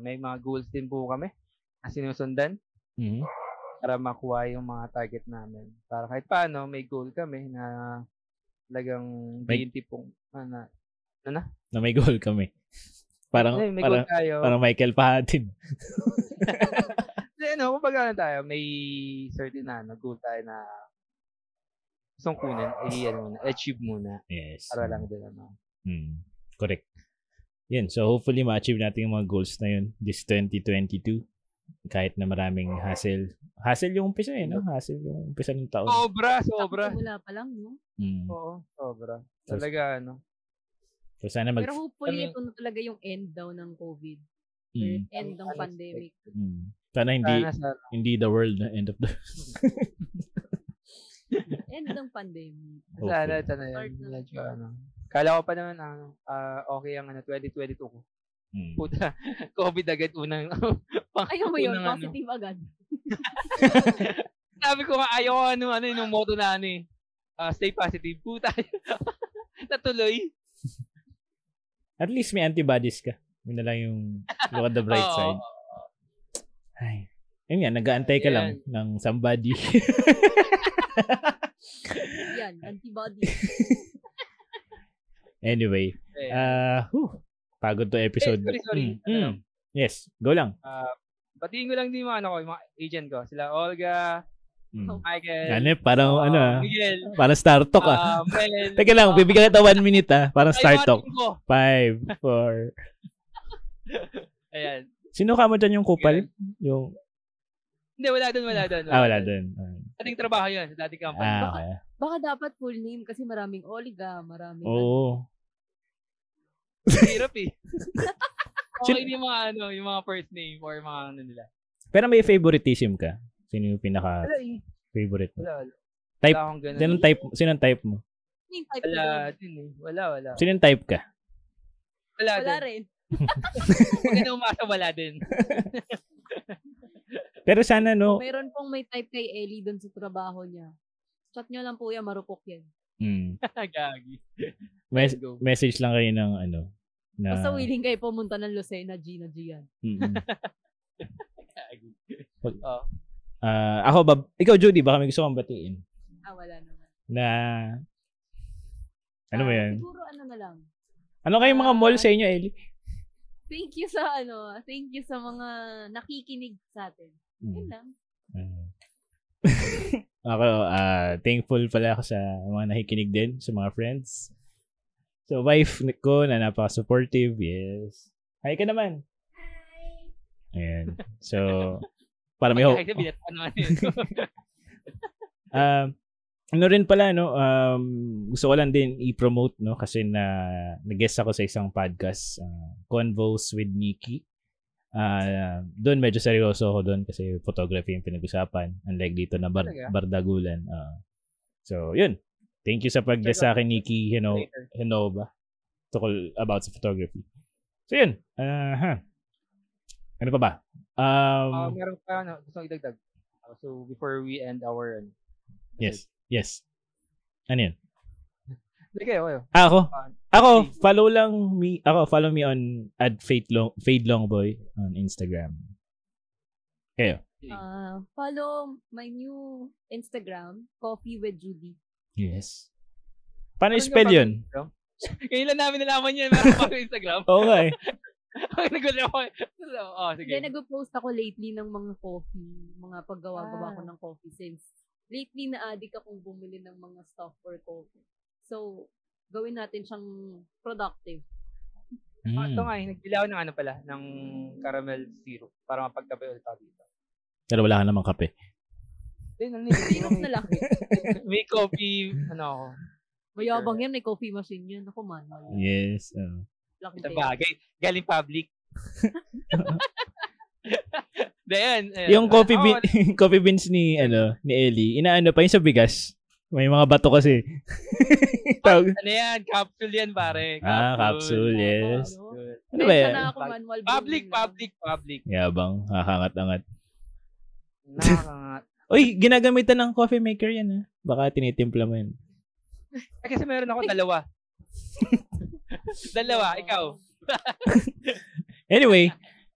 May mga goals din po kami na sinusundan. Para makuha yung mga target namin. Para kahit paano, may goal kami na talagang BNT pong na may goal kami. Parang Michael Pahatin. Kung pagkano tayo, may certain goal tayo na gusto kunin, achieve muna. Yes. Para lang din naman. Correct. Yan. So hopefully ma-achieve natin yung mga goals na yun this 2022. Kahit na maraming hassle. Hassle yung umpisa eh, no? Hassle yung umpisa ng taon. Sobra. Wala pa lang, no? Oo, sobra. Talaga, ano? So, sana pero hopefully, ito na talaga yung end daw ng COVID. End ng pandemic. Sana hindi the world na end of the... End ng pandemic. Sana yun. Kala ko pa naman, okay ang 2022 ko. Puta, COVID agad unang... Ayaw mo yun, positive agad. Sabi ko nga, ayaw ko yung motto na stay positive. Puta, natuloy. At least may antibodies ka. Yun na lang yung look at the bright side. Ay, yun nga, nag-aantay ka lang ng somebody. Yan, antibodies. Anyway, pagod to episode. Sorry. Yes, go lang. Batiin ko lang din yung mga agent ko. Sila Olga, Michael. Ganep, parang Miguel. Parang start talk ah. Teka lang, bibigyan kita 1 minute ah. Parang start talk. 5, 4. Ayan. Sino ka mo dyan yung kupal? Yung... Hindi, wala doon. Wala doon. Dating trabaho yun, dating company. Baka dapat full name kasi maraming Olga, maraming... Oo. Hirap eh. Okay din yung mga first name or mga nila. Pero may favoritism ka? Sino yung pinaka favorite mo? Wala. Type, sinong type mo? Wala. Sinong type ka? Wala rin. Pag umasa, wala din. Pero sana mayroon pong may type kay Ellie doon sa trabaho niya. Chat nyo lang po yan, marupok yan. Gagi. Message lang kayo ng basta willing kayo pumunta ng Lucena, G yan. Gagi. Ikaw Judy, baka may gusto kang batiin. Wala naman. Na, ano ba yan? Siguro na lang. Ano kayong mga mall sa inyo, Ellie? Thank you sa mga nakikinig sa atin. Yun lang. Ako, thankful pala ako sa mga nakikinig din, sa mga friends. So, wife ko na napaka-supportive, yes. Hi ka naman! Hi! Ayan. So, para may hope. Gusto ko lang din i-promote, no? Kasi nag-guest ako sa isang podcast, Convos with Nikki. Doon medyo seryoso ako doon kasi photography yung pinag-usapan unlike dito na bardagulan. So yun, thank you sa pag-guest sa akin, Nikki Hinova, tukol about sa photography. So yun, ano pa ba? Meron pa gusto kong idagdag. So before we end our yes ano yun? Follow me on @fadelongboy on Instagram. Kayo? Follow my new Instagram, Coffee with Judy. Yes. Paano i-spell yun? Ngayon lang namin nalaman yun. Meron pa sa Instagram. Okay. Oh, sige. Then, nag-post ako lately ng mga coffee. Mga paggawa-gawa ko ng coffee. Since lately, na-addict akong bumili ng mga stuff for coffee. So, gawin natin siyang productive. Ito nga, nagbilaw ng ano pala, ng caramel syrup para mapagkape ulit ako dito. Pero wala ka namang kape. Syrup na lang. May coffee, ano ako. Mayabang yan, may coffee machine yan. Ako man. Yes. Ito bagay. Galing public. Then, yung coffee, coffee beans ni, ano, ni Ellie, inaano pa yun sa bigas. May mga bato kasi. Ano yan? Capsule yan, pare. Capsule, yes. Ano ba yan? Public. Yabang, hahangat-angat. Nakakangat. Uy, ginagamitan ng coffee maker yan, ha? Baka tinitimpla mo yan. Kasi meron ako dalawa. Ikaw. Anyway,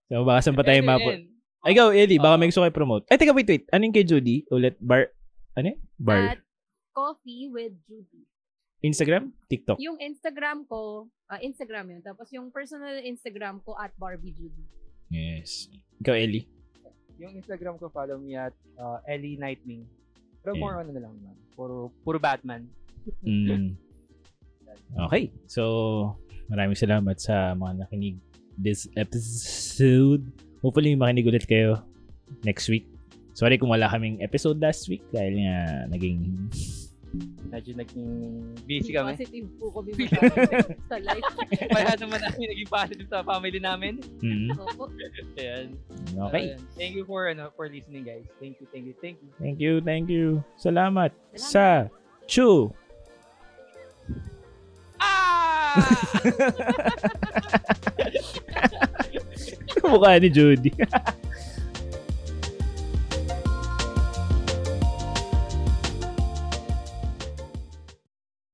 so baka saan pa tayo mapunta. Ikaw, Ellie, baka may gusto kayo promote. Ay, teka, wait. Ano yung kay Judy? Ulit, bar? Ano? Bar. Coffee with Judy. Instagram? TikTok? Yung Instagram ko, Instagram yun. Tapos yung personal Instagram ko at Barbie Judy. Yes. Ikaw, Ellie? Yung Instagram ko, follow me at Ellie Nightming. Pero more on na lang naman. Puro Batman. Okay. So, maraming salamat sa mga nakinig this episode. Hopefully, makinig ulit kayo next week. Sorry kung wala kaming episode last week dahil nga naging busy kami. Positive po kami sa life. Para naman namin naging positive sa family namin. Ayan. Okay. Thank you for listening, guys. Thank you. Thank you. Salamat. Sa Chu. Mukha ni Judy.